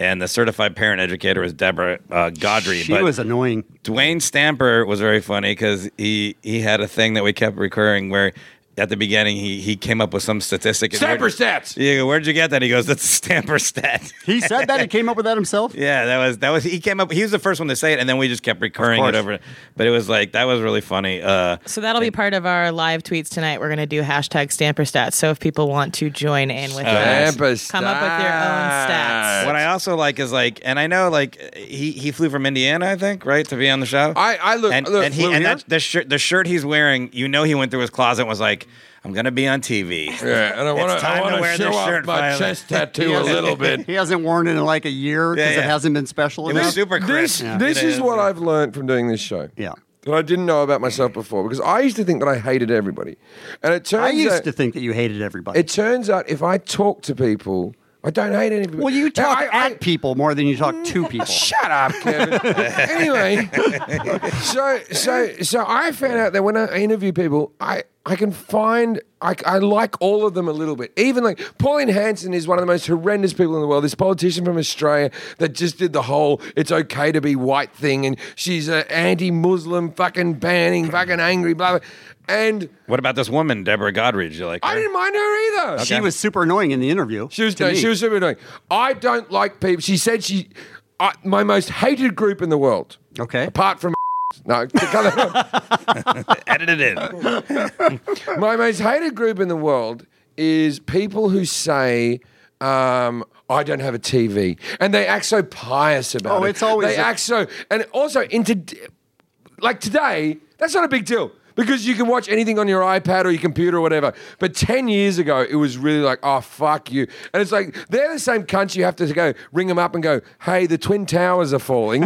And the certified parent educator is Deborah uh, Godfrey. She but was annoying. Dwayne Stamper was very funny because he, he had a thing that we kept recurring where at the beginning he, he came up with some statistic. Stamper stats. Yeah, where'd you get that? He goes, that's Stamper stat. He said that. He came up with that himself. Yeah, that was that was he came up. He was the first one to say it, and then we just kept recurring it over. But it was like that was really funny. Uh, so that'll be part of our live tweets tonight. We're gonna do hashtag Stamper stats. So if people want to join in with us, come up with your own stats. What I also like is like, and I know like he, he flew from Indiana, I think, right, to be on the show. I I look and, look, and he and that the shirt the shirt he's wearing, you know, he went through his closet and was like, I'm going to be on T V. Yeah, and I want to show off my violin. chest tattoo a little bit. He hasn't worn it in like a year because yeah, yeah. it hasn't been special enough. It was super crisp. This, yeah. this is, is what I've learned from doing this show. Yeah. That I didn't know about myself before, because I used to think that I hated everybody. And it turns I used out, to think that you hated everybody. It turns out if I talk to people, I don't hate anybody. Well, you talk now, I, at I, people more than you talk n- to people. Shut up, Kevin. Anyway, so so so I found out that when I interview people, I, I can find I, I like all of them a little bit. Even like Pauline Hanson is one of the most horrendous people in the world. This politician from Australia that just did the whole "it's okay to be white" thing, and she's an anti-Muslim, fucking banning, fucking angry, blah blah. And what about this woman, Deborah Godridge? You like her? I didn't mind her either. Okay. She was super annoying in the interview. She was. No, she was super annoying. I don't like people. She said she, uh, my most hated group in the world. Okay. Apart from no, edit it in. My most hated group in the world is people who say, um, I don't have a T V, and they act so pious about oh, it. Oh, it's always they a- act so, and also into like today. That's not a big deal, because you can watch anything on your iPad or your computer or whatever. But ten years ago, it was really like, oh, fuck you. And it's like, they're the same cunts you have to go ring them up and go, hey, the Twin Towers are falling.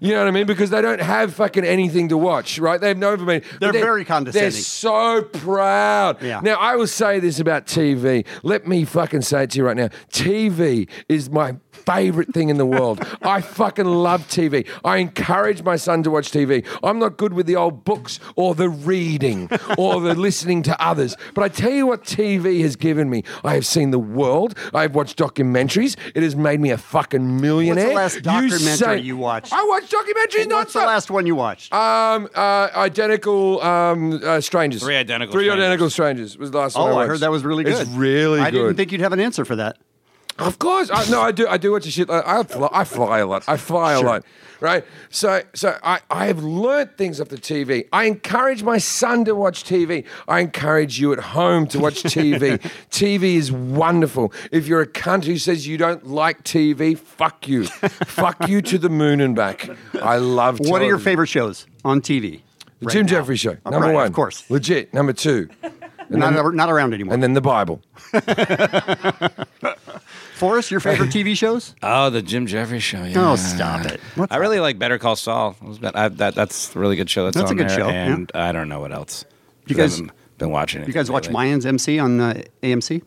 You know what I mean? Because they don't have fucking anything to watch, right? They have no information. They're, they're very condescending. They're so proud. Yeah. Now, I will say this about T V. Let me fucking say it to you right now. T V is my favorite thing in the world. I fucking love T V. I encourage my son to watch T V. I'm not good with the old books or the reading or the listening to others. But I tell you what T V has given me. I have seen the world. I have watched documentaries. It has made me a fucking millionaire. What's the last documentary you, say, you watched? I watched documentaries. What's not What's the last one you watched? Um, uh, Identical um, uh, Strangers. Three Identical Three Strangers. Three Identical Strangers was the last oh, one I watched. Oh, I heard that was really good. It's really I good. I didn't think you'd have an answer for that. Of course. I, no, I do I do watch a shit. I, I fly a lot. I fly sure. a lot. Right? So so I, I have learned things off the T V. I encourage my son to watch T V. I encourage you at home to watch T V. T V is wonderful. If you're a cunt who says you don't like T V, fuck you. Fuck you to the moon and back. I love T V. What are your favorite shows on T V? The right Jim now. Jeffries Show. Number right, one. Of course. Legit. Number two. And not, then, not around anymore. And then the Bible. Forrest, your favorite T V shows? Oh, the Jim Jeffries Show. Yeah. Oh, stop it! What's I that? really like Better Call Saul. I, that, that's a really good show. That's, that's on a good there. show. And yeah. I don't know what else. You guys been watching it? You guys watch lately. Mayans M C on uh, A M C?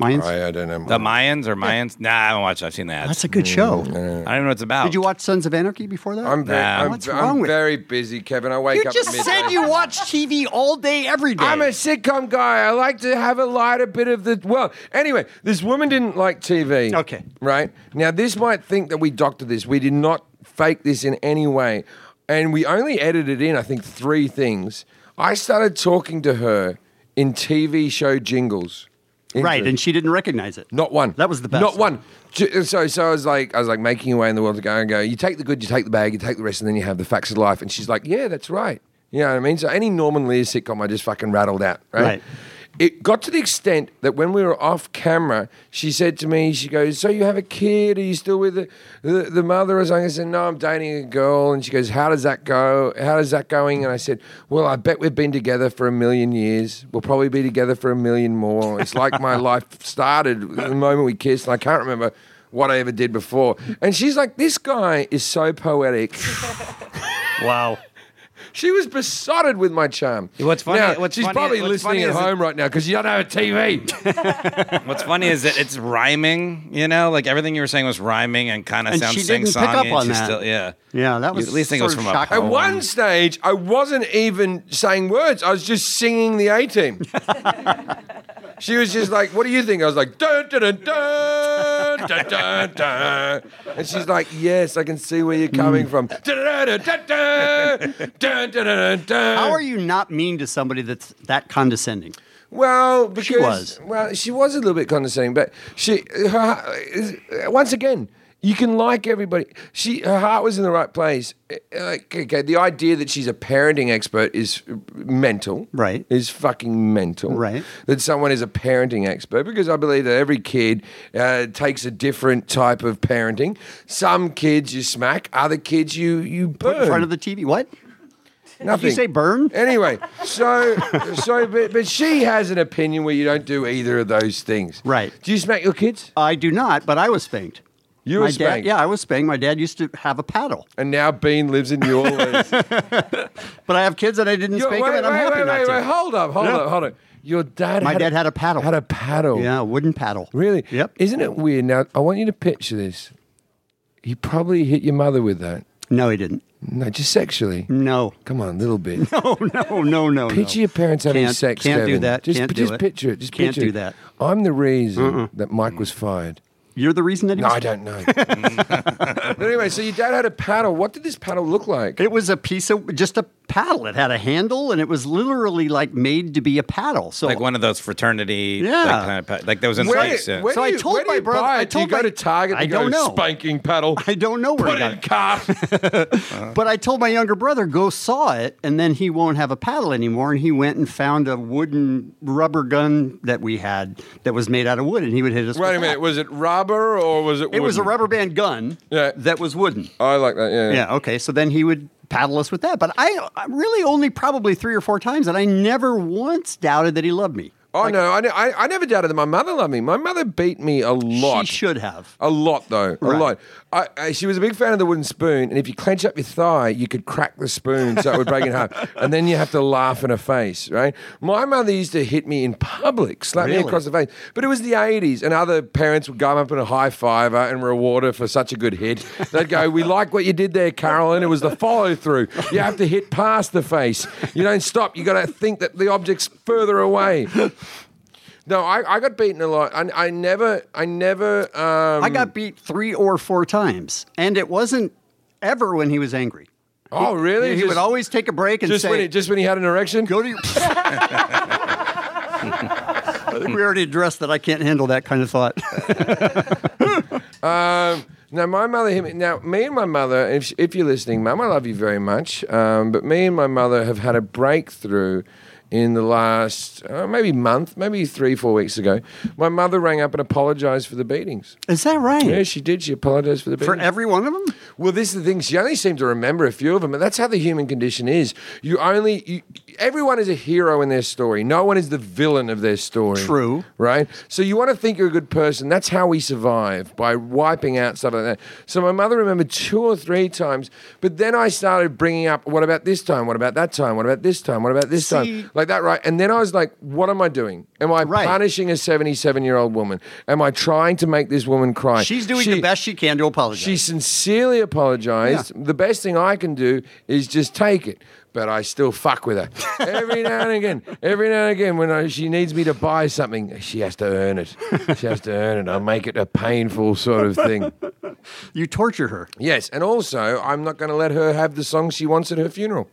Mayans? I, I don't know. The Mayans or Mayans? Yeah. Nah, I haven't watched. I've seen that. That's a good show. Mm, yeah. I don't know what it's about. Did you watch Sons of Anarchy before that? I'm very, nah. I'm, What's wrong I'm with very busy, Kevin. I wake you up. You just said you watch T V all day, every day. I'm a sitcom guy. I like to have a lighter bit of the well. Anyway, this woman didn't like T V. Okay. Right? Now, this might think that we doctored this. We did not fake this in any way, and we only edited in, I think, three things. I started talking to her in T V show jingles. Into. Right, and she didn't recognize it. Not one. That was the best. Not one. So, so I was like, I was like making your way in the world to go and go. You take the good, you take the bad, you take the rest, and then you have the facts of life. And she's like, yeah, that's right. You know what I mean? So any Norman Lear sitcom, I just fucking rattled out. Right. right. It got to the extent that when we were off camera, she said to me, she goes, so you have a kid? Are you still with the, the, the mother? Or something? I said, no, I'm dating a girl. And she goes, how does that go? How is that going? And I said, well, I bet we've been together for a million years. We'll probably be together for a million more. It's like my life started the moment we kissed. And I can't remember what I ever did before. And she's like, this guy is so poetic. Wow. She was besotted with my charm. What's funny? Now, what's she's funny, probably what's listening at home it, right now because you don't have a T V. What's funny is that it's rhyming. You know, like everything you were saying was rhyming and kind of sounds sing-songy. And she didn't pick up on that. Still, yeah, yeah, that was you at least think it was from shocking. A poem. At one stage, I wasn't even saying words. I was just singing the A Team. She was just like, what do you think? I was like, dun, dun, dun, dun, dun, dun, dun. And she's like, yes, I can see where you're coming from. How are you not mean to somebody that's that condescending? Well, because... She was. Well, she was a little bit condescending, but she... Her, once again... You can like everybody. She, her heart was in the right place. Like, okay, the idea that she's a parenting expert is mental. Right. Is fucking mental. Right. That someone is a parenting expert, because I believe that every kid uh, takes a different type of parenting. Some kids you smack, other kids you, you burn. Put in front of the T V. What? Nothing. Did you say burn? Anyway, so so, but, but she has an opinion where you don't do either of those things. Right. Do you smack your kids? I do not, but I was spanked. You were spanked? Yeah, I was spanked. My dad used to have a paddle. And now Bean lives in New Orleans. But I have kids that I didn't You're, spank wait, them, and wait, I'm happy wait, not wait, to. Wait, wait, hold up, hold no. up, hold up. Your dad My had dad a, had a paddle. Had a paddle. Yeah, a wooden paddle. Really? Yep. Isn't it weird? Now, I want you to picture this. He probably hit your mother with that. No, he didn't. No, just sexually. No. Come on, a little bit. No, no, no, no. Picture no. your parents having can't, sex, Can't Kevin. do that. Just, can't just do picture it. Just can't picture do that. It. I'm the reason Mm-mm. that Mike was fired. You're the reason that he No, was I don't know. But anyway, so your dad had a paddle. What did this paddle look like? It was a piece of, just a paddle. It had a handle, and it was literally, like, made to be a paddle. So Like one of those fraternity, yeah. like, kind of paddle. Like, those in space. Yeah. So I told my brother, I told my... Do you go to Target and go, spanking paddle? I don't know where Put it got it. uh-huh. But I told my younger brother, go saw it, and then he won't have a paddle anymore. And he went and found a wooden rubber gun that we had that was made out of wood, and he would hit us Wait with Wait a minute, that. Was it rubber? Or was it wooden? It was a rubber band gun yeah. that was wooden. I like that, yeah, yeah. Yeah, okay. So then he would paddle us with that. But I, I really only probably three or four times, and I never once doubted that he loved me. Oh, like, no, I, I never doubted that my mother loved me. My mother beat me a lot. She should have. A lot, though. Right. A lot. I, I, she was a big fan of the wooden spoon, and if you clench up your thigh, you could crack the spoon so it would break in half. And then you have to laugh in her face, right? My mother used to hit me in public, slap really? me across the face. But it was the eighties, and other parents would go up and high-five her and reward her for such a good hit. They'd go, we like what you did there, Carolyn. It was the follow-through. You have to hit past the face. You don't stop. You got to think that the object's further away. No, I, I got beaten a lot. I, I never, I never. Um... I got beat three or four times, and it wasn't ever when he was angry. Oh, really? He, he just, would always take a break and just say, when he, "Just when he had an erection." Go to your. I think we already addressed that. I can't handle that kind of thought. um, now my mother hit me. Now me and my mother. If if you're listening, Mum, I love you very much. Um, but me and my mother have had a breakthrough. In the last, uh, maybe month, maybe three, four weeks ago, my mother rang up and apologized for the beatings. Is that right? Yeah, she did. She apologized for the beatings. For every one of them? Well, this is the thing. She only seemed to remember a few of them, and that's how the human condition is. You only, you, everyone is a hero in their story. No one is the villain of their story. True. Right? So you want to think you're a good person. That's how we survive, by wiping out stuff like that. So my mother remembered two or three times, but then I started bringing up, what about this time? What about that time? What about this time? What about this See, time? Like, that right, and then I was like, what am I doing? Am I right. punishing a seventy-seven-year-old woman? Am I trying to make this woman cry? She's doing she, the best she can to apologize. She sincerely apologized. Yeah. The best thing I can do is just take it. But I still fuck with her. Every now and again, every now and again, when I, she needs me to buy something, she has to earn it. She has to earn it. I make it a painful sort of thing. You torture her. Yes, and also, I'm not going to let her have the song she wants at her funeral.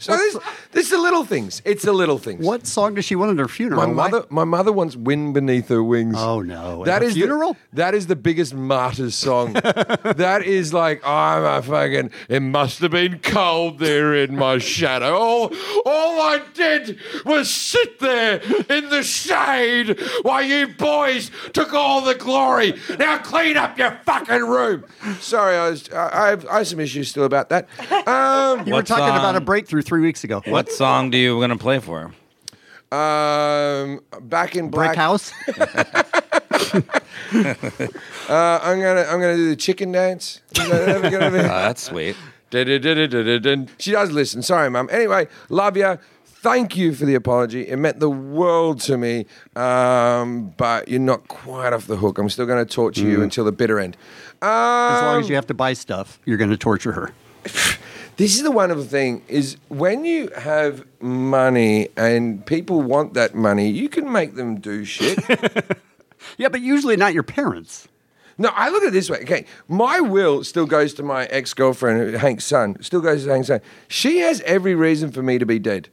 So this, this is the little things. It's the little things. What song does she want at her funeral? My mother Why? my mother wants Wind Beneath Her Wings. Oh, no. That at is funeral? The, that is the biggest martyr's song. That is like, I'm a fucking, it must have been cold there in my shadow. All, all I did was sit there in the shade while you boys took all the glory. Now clean up your fucking room. Sorry, I was, I, I, have, I have some issues still about that. Um, you were talking song? about a breakthrough three weeks ago. What song do you going to play for him? Um, Back in Black. Brick House? uh, I'm going to I'm gonna do the chicken dance. That oh, that's sweet. She does listen. Sorry, Mum. Anyway, love you. Thank you for the apology. It meant the world to me, um, but you're not quite off the hook. I'm still going to torture mm. you until the bitter end. Um, as long as you have to buy stuff, you're going to torture her. This is the wonderful thing, is when you have money and people want that money, you can make them do shit. Yeah, but usually not your parents. No, I look at it this way. Okay, my will still goes to my ex-girlfriend, Hank's son. Still goes to Hank's son. She has every reason for me to be dead.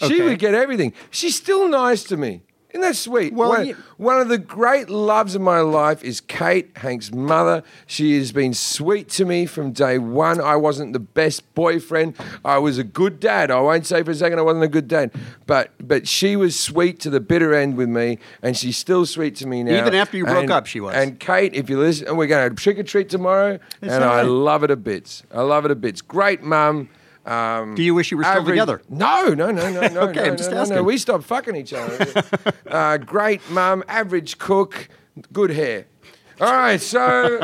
She okay. would get everything. She's still nice to me. Isn't that sweet? Well, one, you... one of the great loves of my life is Kate, Hank's mother. She has been sweet to me from day one. I wasn't the best boyfriend. I was a good dad. I won't say for a second I wasn't a good dad. But but she was sweet to the bitter end with me, and she's still sweet to me now. Even after you broke and, up, she was. And Kate, if you listen, and we're going to trick-or-treat tomorrow, it's and I right. love it a bits. I love it a bits. Great mum. Um, Do you wish you were still every, together? No, no, no, no, no. Okay, no, I'm just no, asking. No, no. We stopped fucking each other. uh, great mum, average cook, good hair. All right, so...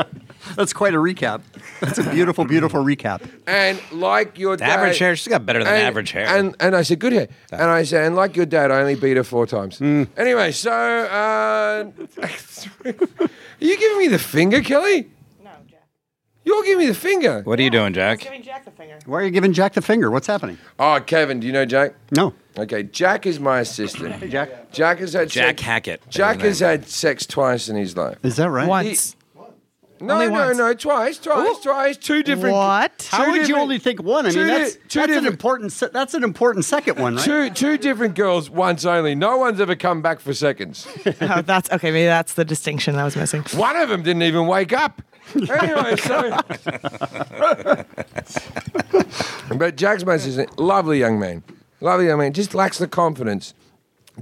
That's quite a recap. That's a beautiful, beautiful recap. And like your the dad... Average hair, she's got better than and, average hair. And, and I said, good hair. Oh. And I said, and like your dad, I only beat her four times. Mm. Anyway, so... Uh, are you giving me the finger, Kelly? You're giving me the finger. What are you yeah, doing, Jack? I was giving Jack the finger. Why are you giving Jack the finger? What's happening? Oh, Kevin, do you know Jack? No. Okay, Jack is my assistant. Hey, Jack. Jack has had Jack sex. Hackett. Jack has had sex twice in his life. Is that right? Once. He, no, only no, once. no, twice, twice, Ooh. twice, two different. What? Two How would you only think one? I mean, that's, di- that's an important. Se- that's an important second one, right? Two, two different girls, once only. No one's ever come back for seconds. Oh, that's okay. Maybe that's the distinction I was missing. One of them didn't even wake up. Anyway, so but Jack's most is a lovely young man, lovely young man. Just lacks the confidence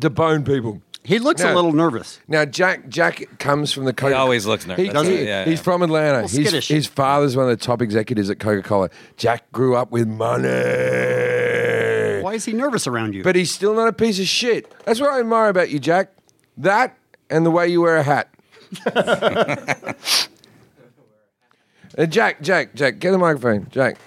to bone people. He looks now, a little nervous. Now, Jack Jack comes from the Coca-Cola. He always looks nervous. He, doesn't he? Yeah, he's yeah. from Atlanta. His, his father's one of the top executives at Coca-Cola. Jack grew up with money. Why is he nervous around you? But he's still not a piece of shit. That's what I admire about you, Jack. That and the way you wear a hat. Uh, Jack, Jack, Jack, get the microphone. Jack,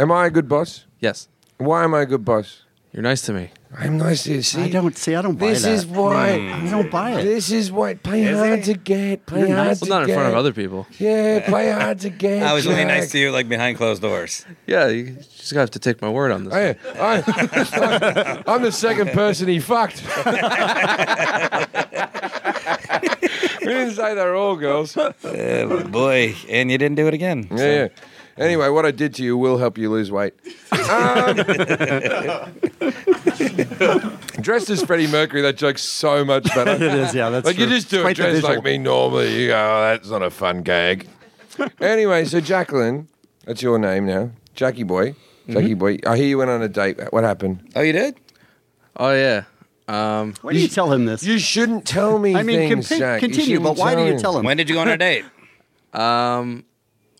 am I a good boss? Yes. Why am I a good boss? You're nice to me. I'm nice to you. See, I don't see. I don't buy this that. This is why mm. I don't buy it. This is why play is hard it? to get. Play You're hard nice. to well, not get. Not in front of other people. Yeah, play hard to get. I was Jack. only nice to you, like behind closed doors. Yeah, you just have to take my word on this. Oh, yeah. I, I'm the second person he fucked. We didn't say they're all girls. Uh, boy, and you didn't do it again. Yeah. So. yeah. Anyway, what I did to you will help you lose weight. Um, dressed as Freddie Mercury, that joke's so much better. It is, yeah. That's like true. You just do it dressed like me normally. You go, oh, that's not a fun gag. Anyway, so Jacqueline, that's your name now, Jackie Boy. Jackie mm-hmm. Boy. I hear you went on a date. What happened? Oh, you did? Oh, yeah. Um, why do you, you tell him this? You shouldn't tell me. I mean, things, compi- Jack. Continue, but why do you tell him? When did you go on a date? um.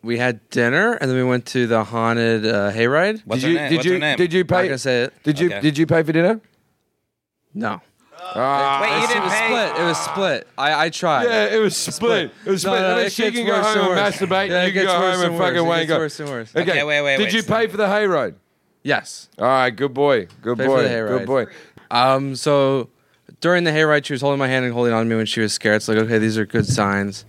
We had dinner, and then we went to the haunted uh, hayride. What's did you, her name? Did What's you, her name? Did you pay? I'm not gonna say it. Did you? Okay. Did you pay for dinner? No. Uh, Wait, you didn't it was pay? Split. It was split. I, I tried. Yeah, it was split. It was split. No, no, it she can go home and masturbate. Yeah, you can go home and fucking wank. Worse and worse. Okay, okay, wait, wait. Did wait, you stop. pay for the hayride? Yes. All right, good boy. Good Pay boy. For the hayride. Good boy. Um, so during the hayride, she was holding my hand and holding on to me when she was scared. It's like, okay, these are good signs.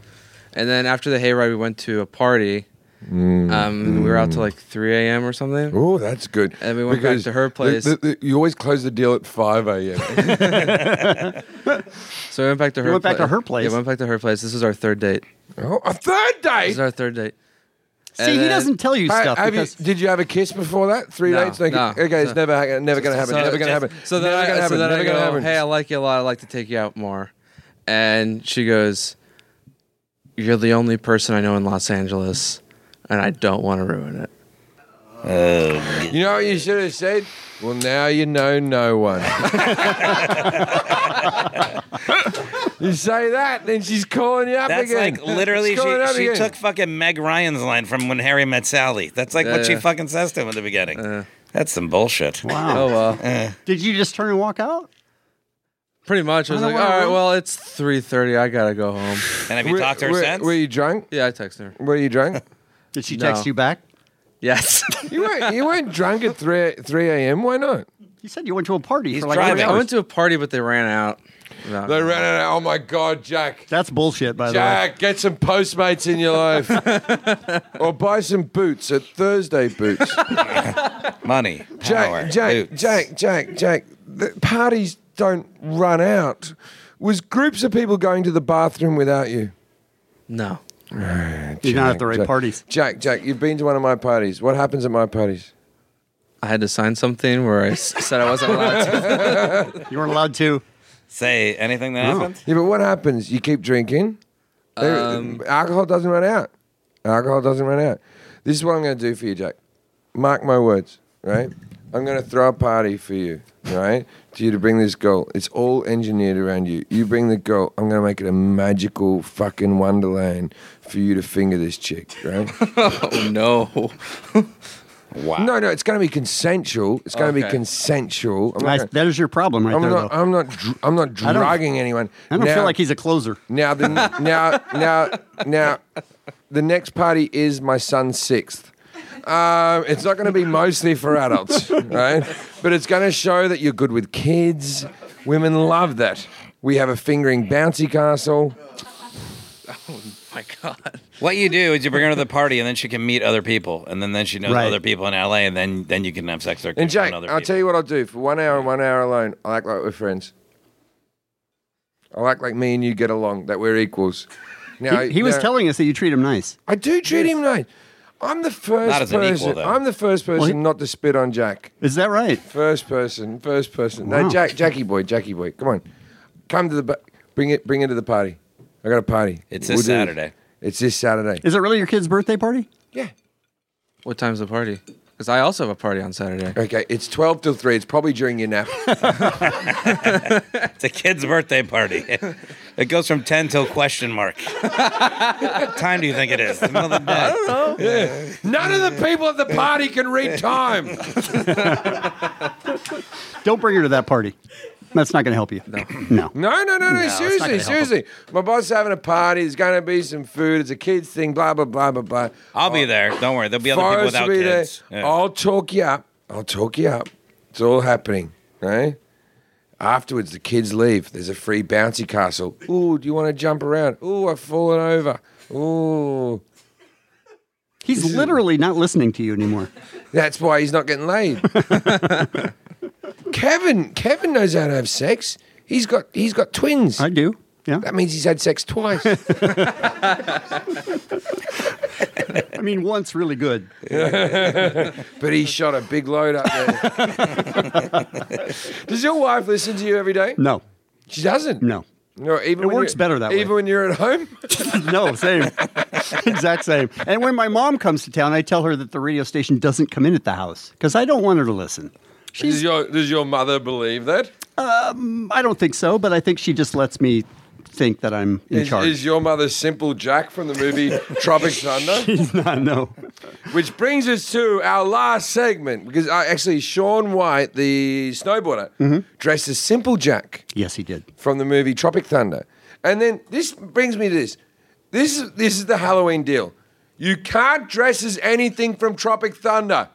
And then after the hayride, we went to a party. Mm. Um, and we were out till like three a.m. or something. Oh, that's good. And we went because back to her place. The, the, the, you always close the deal at five a.m. So we went back to her place. You went pla- back to her place? Yeah, we went back to her place. This is our third date. Oh, a third date? This is our third date. See, and he then, doesn't tell you stuff. Have you, did you have a kiss before that? Three no, dates? No. Okay, so, it's never, never going to happen. So, never going to happen. So then, I, happen, so then I go, happen. hey, I like you a lot. I'd like to take you out more. And she goes... You're the only person I know in Los Angeles, and I don't want to ruin it. Oh. You know what you should have said? Well, now you know no one. You say that, then she's calling you up That's again. That's like literally she, she took fucking Meg Ryan's line from When Harry Met Sally. That's like uh, what she fucking says to him at the beginning. Uh, That's some bullshit. Wow. Oh, well. Uh. Did you just turn and walk out? Pretty much. I was I like, all right, well, it's three thirty. I got to go home. And have you were, talked to her were, since? Were you drunk? Yeah, I texted her. Were you drunk? Did she no. text you back? Yes. You weren't you weren't drunk at three a.m. Why not? You said you went to a party. He's for like driving. I went to a party, but they ran out. No. They ran out. Oh, my God, Jack. That's bullshit, by Jack, the way. Jack, get some Postmates in your life. Or buy some boots at Thursday Boots. Money, power, Jack, Jack, boots. Jack, Jack, Jack, the parties don't run out. Was groups of people going to the bathroom without you? No. Jack, You're not at the right Jack, parties. Jack, Jack, you've been to one of my parties. What happens at my parties? I had to sign something where I said I wasn't allowed to. You weren't allowed to say anything that no. happened? Yeah, but what happens? You keep drinking. Um, alcohol doesn't run out. Alcohol doesn't run out. This is what I'm going to do for you, Jack. Mark my words, right? I'm going to throw a party for you, right? To you to bring this girl. It's all engineered around you. You bring the girl. I'm going to make it a magical fucking wonderland for you to finger this chick, right? Oh, no. Wow. No, no, it's going to be consensual. It's going okay. to be consensual. I, gonna, that is your problem, right I'm there. Not, though. I'm not. Dr- I'm not drugging anyone. I don't now, feel like he's a closer. Now, the, now, now, now, the next party is my son's sixth. Um, it's not going to be mostly for adults, right? But it's going to show that you're good with kids. Women love that. We have a fingering bouncy castle. Oh, my God. What you do is you bring her to the party, and then she can meet other people, and then, then she knows right. other people in L A, and then, then you can have sex with other people. And Jake, I'll tell you what I'll do. For one hour and one hour alone, I'll act like we're friends. I'll act like me and you get along, that we're equals. Now, he he now, was telling us that you treat him nice. I do treat yes. him nice. I'm the first not as person. An equal, though. I'm the first person well, he, not to spit on Jack. Is that right? First person. First person. Wow. No, Jack, Jackie boy, Jackie boy. Come on, come to the ba- bring it. Bring it to the party. I got a party. It's this we'll Saturday. It's this Saturday. Is it really your kid's birthday party? Yeah. What time's the party? Because I also have a party on Saturday. Okay, it's twelve till three. It's probably during your nap. It's a kid's birthday party. It goes from ten till question mark. What time do you think it is? The middle of the day. I don't know. Yeah. None of the people at the party can read time. Don't bring her to that party. That's not going to help you. No. No, no, no, no. no seriously, seriously. Him. My boss is having a party. There's going to be some food. It's a kids thing, blah, blah, blah, blah, blah. I'll oh, be there. Don't worry. There'll be other people without kids. Yeah. I'll talk you up. I'll talk you up. It's all happening, right? Afterwards, the kids leave. There's a free bouncy castle. Ooh, do you want to jump around? Ooh, I've fallen over. Ooh. He's this literally is... not listening to you anymore. That's why he's not getting laid. Kevin, Kevin knows how to have sex. He's got, he's got twins. I do. Yeah. That means he's had sex twice. I mean, once really good. But he shot a big load up there. Does your wife listen to you every day? No, she doesn't. No. No, even it works better that even way. Even when you're at home? No, same. Exact same. And when my mom comes to town, I tell her that the radio station doesn't come in at the house because I don't want her to listen. Does your, does your mother believe that? Um, I don't think so, but I think she just lets me think that I'm in is, charge. Is your mother Simple Jack from the movie Tropic Thunder? She's not, no. Which brings us to our last segment, because uh, actually Sean White, the snowboarder, mm-hmm. dressed as Simple Jack. Yes, he did. From the movie Tropic Thunder. And then this brings me to this. This is, this is the Halloween deal. You can't dress as anything from Tropic Thunder.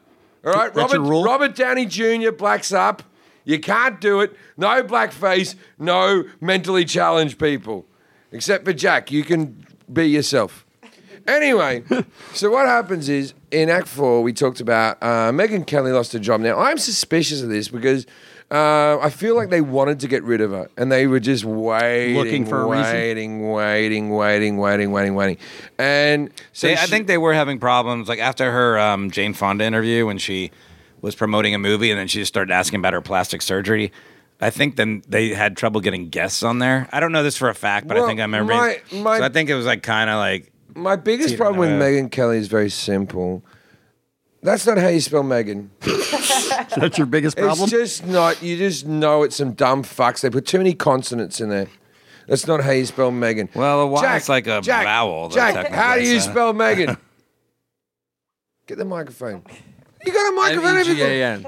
All right, Robert, Robert Downey Junior blacks up. You can't do it. No blackface, no mentally challenged people. Except for Jack, you can be yourself. Anyway, so what happens is in Act four, we talked about uh, Megyn Kelly lost her job. Now, I'm suspicious of this because uh, I feel like they wanted to get rid of her and they were just waiting, Looking for waiting, a waiting, waiting, waiting, waiting, waiting. And so they, she, I think they were having problems. Like after her um, Jane Fonda interview when she was promoting a movie and then she just started asking about her plastic surgery. I think then they had trouble getting guests on there. I don't know this for a fact, but well, I think I remember. My, my, so I think it was like kind of like. My biggest problem with Megyn Kelly is very simple. That's not how you spell Megyn. That's your biggest problem? It's just not. You just know it's some dumb fucks. They put too many consonants in there. That's not how you spell Megyn. Well, a Y is like a Jack, vowel. Though, Jack, how do you so. spell Megyn? Get the microphone. You got a microphone? M E G A N.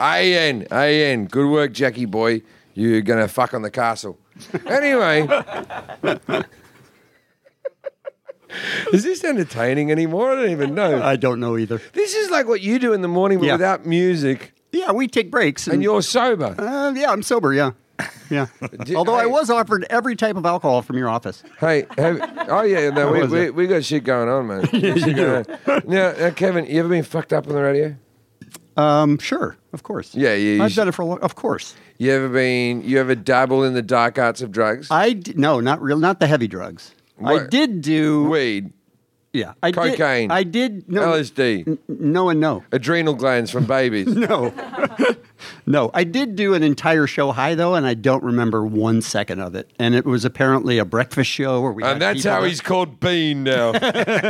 A N. A N. Good work, Jackie boy. You're going to fuck on the castle. Anyway. Is this entertaining anymore? I don't even know. I don't know either. This is like what you do in the morning, but yeah. without music. Yeah, we take breaks. And, and you're sober. Uh, yeah, I'm sober, yeah. Yeah. Do, Although hey, I was offered every type of alcohol from your office. Hey, have, oh yeah, no, we, we, we got shit going on, man. Yes, you do. Now, now, Kevin, you ever been fucked up on the radio? Um, sure, of course. Yeah, yeah. I've should. done it for a long. Of course. You ever been? You ever dabble in the dark arts of drugs? I d- no, not real, not the heavy drugs. What? I did do weed. Yeah, I cocaine. Did, I did no, L S D. N- no and no. Adrenal glands from babies. No. No, I did do an entire show high, though, and I don't remember one second of it. And it was apparently a breakfast show where we And that's how up. He's called Bean now.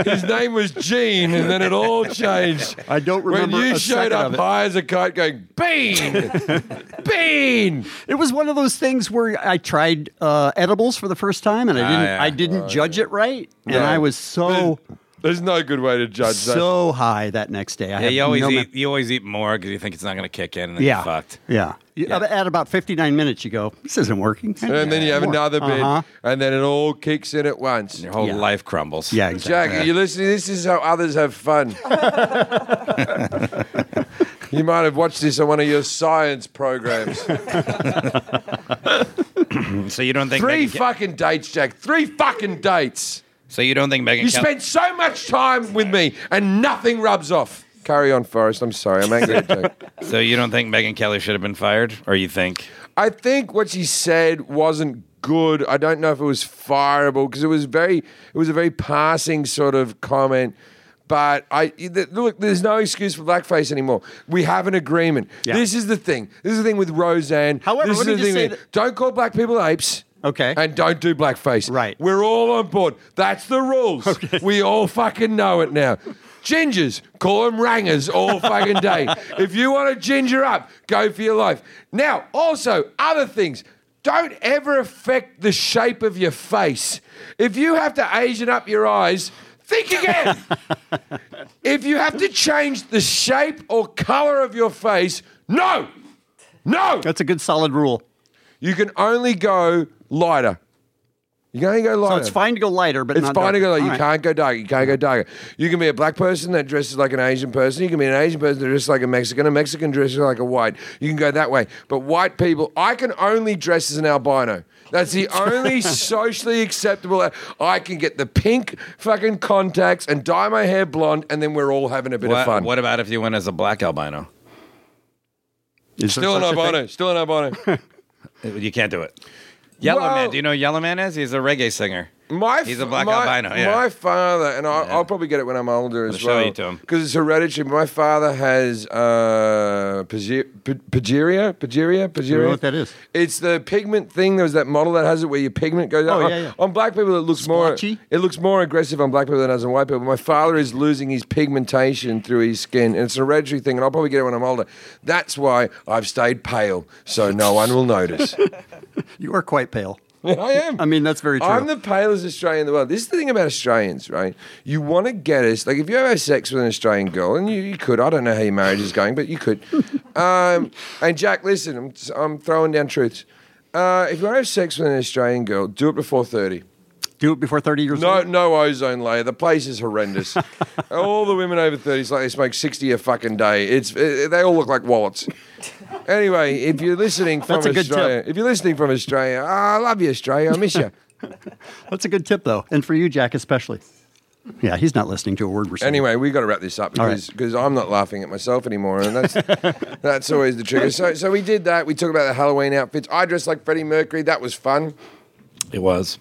His name was Gene, and then it all changed. I don't remember When you a showed up high as a kite going, Bean! Bean! It was one of those things where I tried uh, edibles for the first time, and I didn't, oh, yeah. I didn't oh, judge yeah. it right. And no. I was so... There's no good way to judge so that. So high that next day. I yeah, have you always no eat. Me- you always eat more because you think it's not going to kick in, and then yeah. you're fucked. Yeah. Yeah. At about fifty-nine minutes, you go, this isn't working. And yeah, then you have more. another bit, uh-huh. and then it all kicks in at once. And your whole yeah. life crumbles. Yeah, exactly. Jack, are you listening? This is how others have fun. You might have watched this on one of your science programs. So you don't think... Three Megan fucking get- dates, Jack. Three fucking dates. So you don't think Megan... You Cal- spent so much time with me and nothing rubs off. Carry on, Forrest. I'm sorry. I'm angry at you. So you don't think Megyn Kelly should have been fired? Or you think... I think what she said wasn't good. I don't know if it was fireable because it was very... It was a very passing sort of comment. But I look, there's no excuse for blackface anymore. We have an agreement. Yeah. This is the thing. This is the thing with Roseanne. However, this is the thing with, that- don't call black people apes. Okay. And don't do blackface. Right. We're all on board. That's the rules. Okay. We all fucking know it now. Gingers, call them rangers all fucking day. If you want to ginger up, go for your life. Now, also, other things. Don't ever affect the shape of your face. If you have to Asian up your eyes... Think again. If you have to change the shape or color of your face, no, no. That's a good solid rule. You can only go lighter. You can only go lighter. So it's fine to go lighter, but it's not fine darker. to go lighter. All you right. can't go darker. You can't go darker. You can be a black person that dresses like an Asian person. You can be an Asian person that dresses like a Mexican. A Mexican dresses like a white. You can go that way. But white people, I can only dress as an albino. That's the only socially acceptable. I can get the pink fucking contacts and dye my hair blonde, and then we're all having a bit what, of fun. What about if you went as a black albino? Is still an albino. Still an albino. You can't do it. Yellow well, Man. Do you know who Yellow Man is? He's a reggae singer. My He's a black my, albino. Yeah. My father, and I'll, yeah. I'll probably get it when I'm older as I'll show well. You to him because it's hereditary. My father has uh, progeria, progeria, progeria. Do you know what that is? It's the pigment thing. There's that model that has it where your pigment goes out. Oh, yeah, yeah. On black people, it looks Splotchy. more. It looks more aggressive on black people than it does on white people. My father is losing his pigmentation through his skin, and it's a hereditary thing. And I'll probably get it when I'm older. That's why I've stayed pale, so no one will notice. You are quite pale. I am. I mean, that's very true. I'm the palest Australian in the world. This is the thing about Australians, right? You want to get us, like if you ever have sex with an Australian girl, and you, you could, I don't know how your marriage is going, but you could. Um, and Jack, listen, I'm, I'm throwing down truths. Uh, if you want to have sex with an Australian girl, do it before thirty. Do it before thirty years old? No, no ozone layer. The place is horrendous. All the women over thirty, it's like they smoke sixty a fucking day. It's it, they all look like wallets. Anyway, if you're listening from Australia, if you're listening from Australia, oh, I love you, Australia. I miss you. That's a good tip, though, and for you, Jack, especially. Yeah, he's not listening to a word we're saying. Anyway, we've got to wrap this up because right. I'm not laughing at myself anymore, and that's that's always the trigger. So, so we did that. We talked about the Halloween outfits. I dressed like Freddie Mercury. That was fun. It was.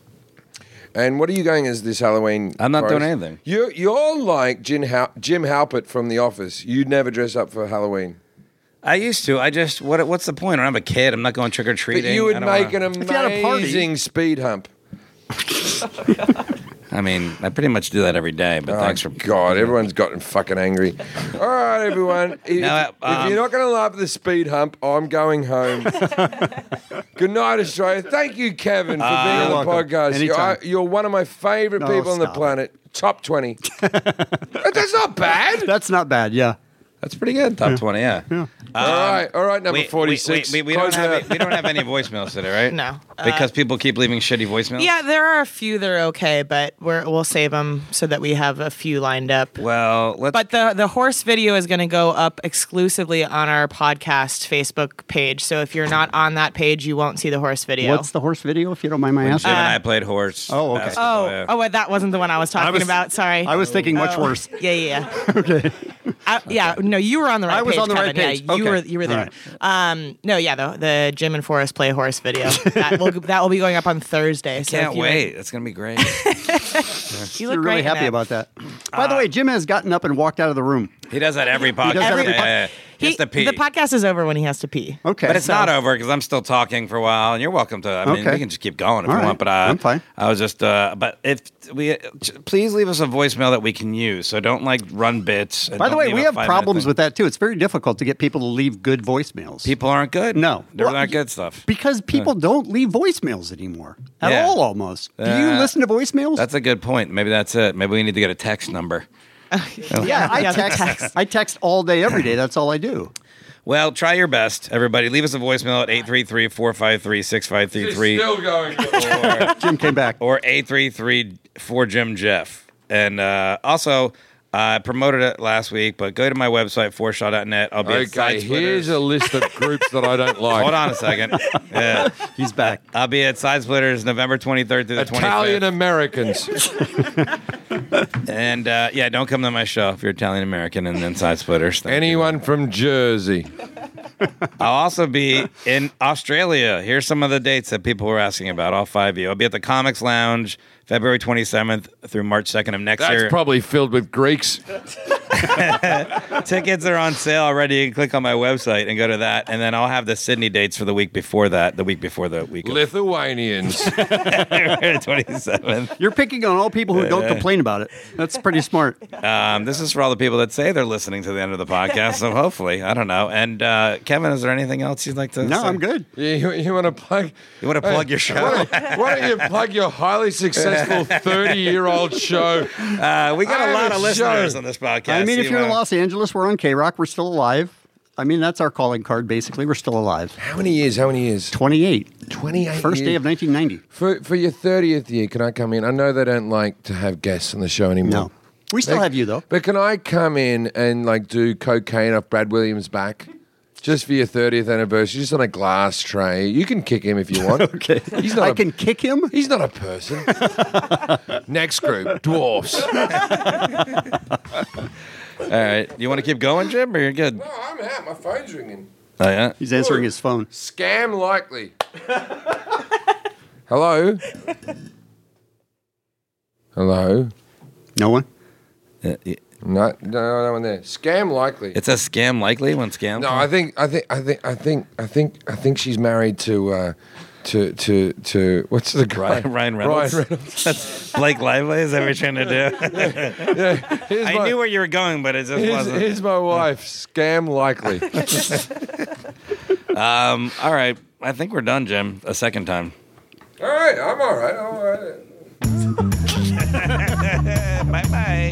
And what are you going as this Halloween? I'm not Forrest? doing anything. You're, you're like Jim, Hal- Jim Halpert from The Office. You'd never dress up for Halloween. I used to. I just, what? what's the point? When I'm a kid, I'm not going trick-or-treating. But you would make wanna... an amazing speed hump. I mean, I pretty much do that every day, but oh, thanks for... God, everyone's gotten fucking angry. All right, everyone. If, now, um, if you're not going to laugh at the speed hump, I'm going home. Good night, Australia. Thank you, Kevin, for uh, being on the welcome. podcast. You're, you're one of my favourite no, people on the planet. It. Top twenty. That's not bad. That's not bad, yeah. That's pretty good. Top yeah. twenty, yeah. yeah. Um, all right, all right, number forty-six. We, we, we, we, don't have any, we don't have any voicemails today, right? No. Uh, because people keep leaving shitty voicemails? Yeah, there are a few that are okay, but we're, we'll save them so that we have a few lined up. Well, let's... But the, the horse video is going to go up exclusively on our podcast Facebook page, so if you're not on that page, you won't see the horse video. What's the horse video, if you don't mind my asking? Jim uh, and I played horse. Oh, okay. Oh, yeah. oh, that wasn't the one I was talking I was, about, sorry. I was thinking oh. much worse. Yeah, yeah, yeah. Okay. I, yeah, okay. no, you were on the right page. I was page, on the Kevin. right page. Yeah, you okay. were, you were there. Right. Um, no, yeah, the the Jim and Forrest play horse video that will that will be going up on Thursday. So Can't wait! That's gonna be great. You look really happy about that. By uh, the way, Jim has gotten up and walked out of the room. He does that every podcast. Every po- yeah, yeah. He, he, to pee. The podcast is over when he has to pee. Okay, but it's so. not over because I'm still talking for a while, and you're welcome to. I mean, okay. we can just keep going if All you right. want. But I, I'm fine. I was just, uh, but if we uh, please leave us a voicemail that we can use. So don't like run bits. By the way, we have problems with that too. It's very difficult to get people to leave good voicemails. People aren't good. No, they're well, not good stuff because people uh, don't leave voicemails anymore at yeah. all. Almost. Do you uh, listen to voicemails? That's a good point. Maybe that's it. Maybe we need to get a text number. yeah, I text, text. I text all day, every day. That's all I do. Well, try your best, everybody. Leave us a voicemail at eight three three, four five three, six five three three. Still going. Or, Jim came back. Or eight three three, four Jim Jeff. And uh, also, I uh, promoted it last week, but go to my website, four shaw dot net. I'll be okay, at Sidesplitters. Here's a list of groups that I don't like. Hold on a second. Yeah. He's back. I'll be at Sidesplitters November twenty-third through the Italian twenty-fifth. Italian-Americans. And, uh, yeah, don't come to my show if you're Italian-American and then Sidesplitters. Anyone you. from Jersey. I'll also be in Australia. Here's some of the dates that people were asking about, all five of you. I'll be at the Comics Lounge February twenty-seventh through March second of next That's year. That's probably filled with Greeks. Tickets are on sale already. You can click on my website and go to that. And then I'll have the Sydney dates for the week before that, the week before the week. Lithuanians. February twenty-seventh. You're picking on all people who don't complain about it. That's pretty smart. Um, this is for all the people that say they're listening to the end of the podcast. So hopefully, I don't know. And uh, Kevin, is there anything else you'd like to no, say? No, I'm good. You, you want to plug? You want to plug hey, your show? Why don't, why don't you plug your highly successful thirty-year-old show? Uh, we got I a lot of listeners show. on this podcast. I mean, if you're in Los Angeles, we're on K-Rock. We're still alive. I mean, that's our calling card, basically. We're still alive. How many years? How many years? twenty-eight. twenty-eight First years. Day of nineteen ninety. For for your thirtieth year, can I come in? I know they don't like to have guests on the show anymore. No. We still they, have you, though. But can I come in and, like, do cocaine off Brad Williams' back? Just for your thirtieth anniversary, just on a glass tray. You can kick him if you want. Okay. He's not I a, can kick him? He's not a person. Next group, dwarfs. All right. You want to keep going, Jim, or you're good? No, I'm out. My phone's ringing. Oh, yeah? He's answering Ooh. his phone. Scam likely. Hello? Hello? No one? Uh, yeah. No, no, no one there. Scam likely. It says scam likely when scam. No, I think, I think, I think, I think, I think, I think she's married to, uh, to, to, to. What's the guy? Ryan Reynolds. Ryan Reynolds. That's Blake Lively. Is that what you're trying to do? yeah, yeah. Here's I my, knew where you were going, but it just here's, wasn't. Here's my wife. Scam likely. um. All right. I think we're done, Jim. A second time. All right. I'm all right. I'm all right. Bye bye.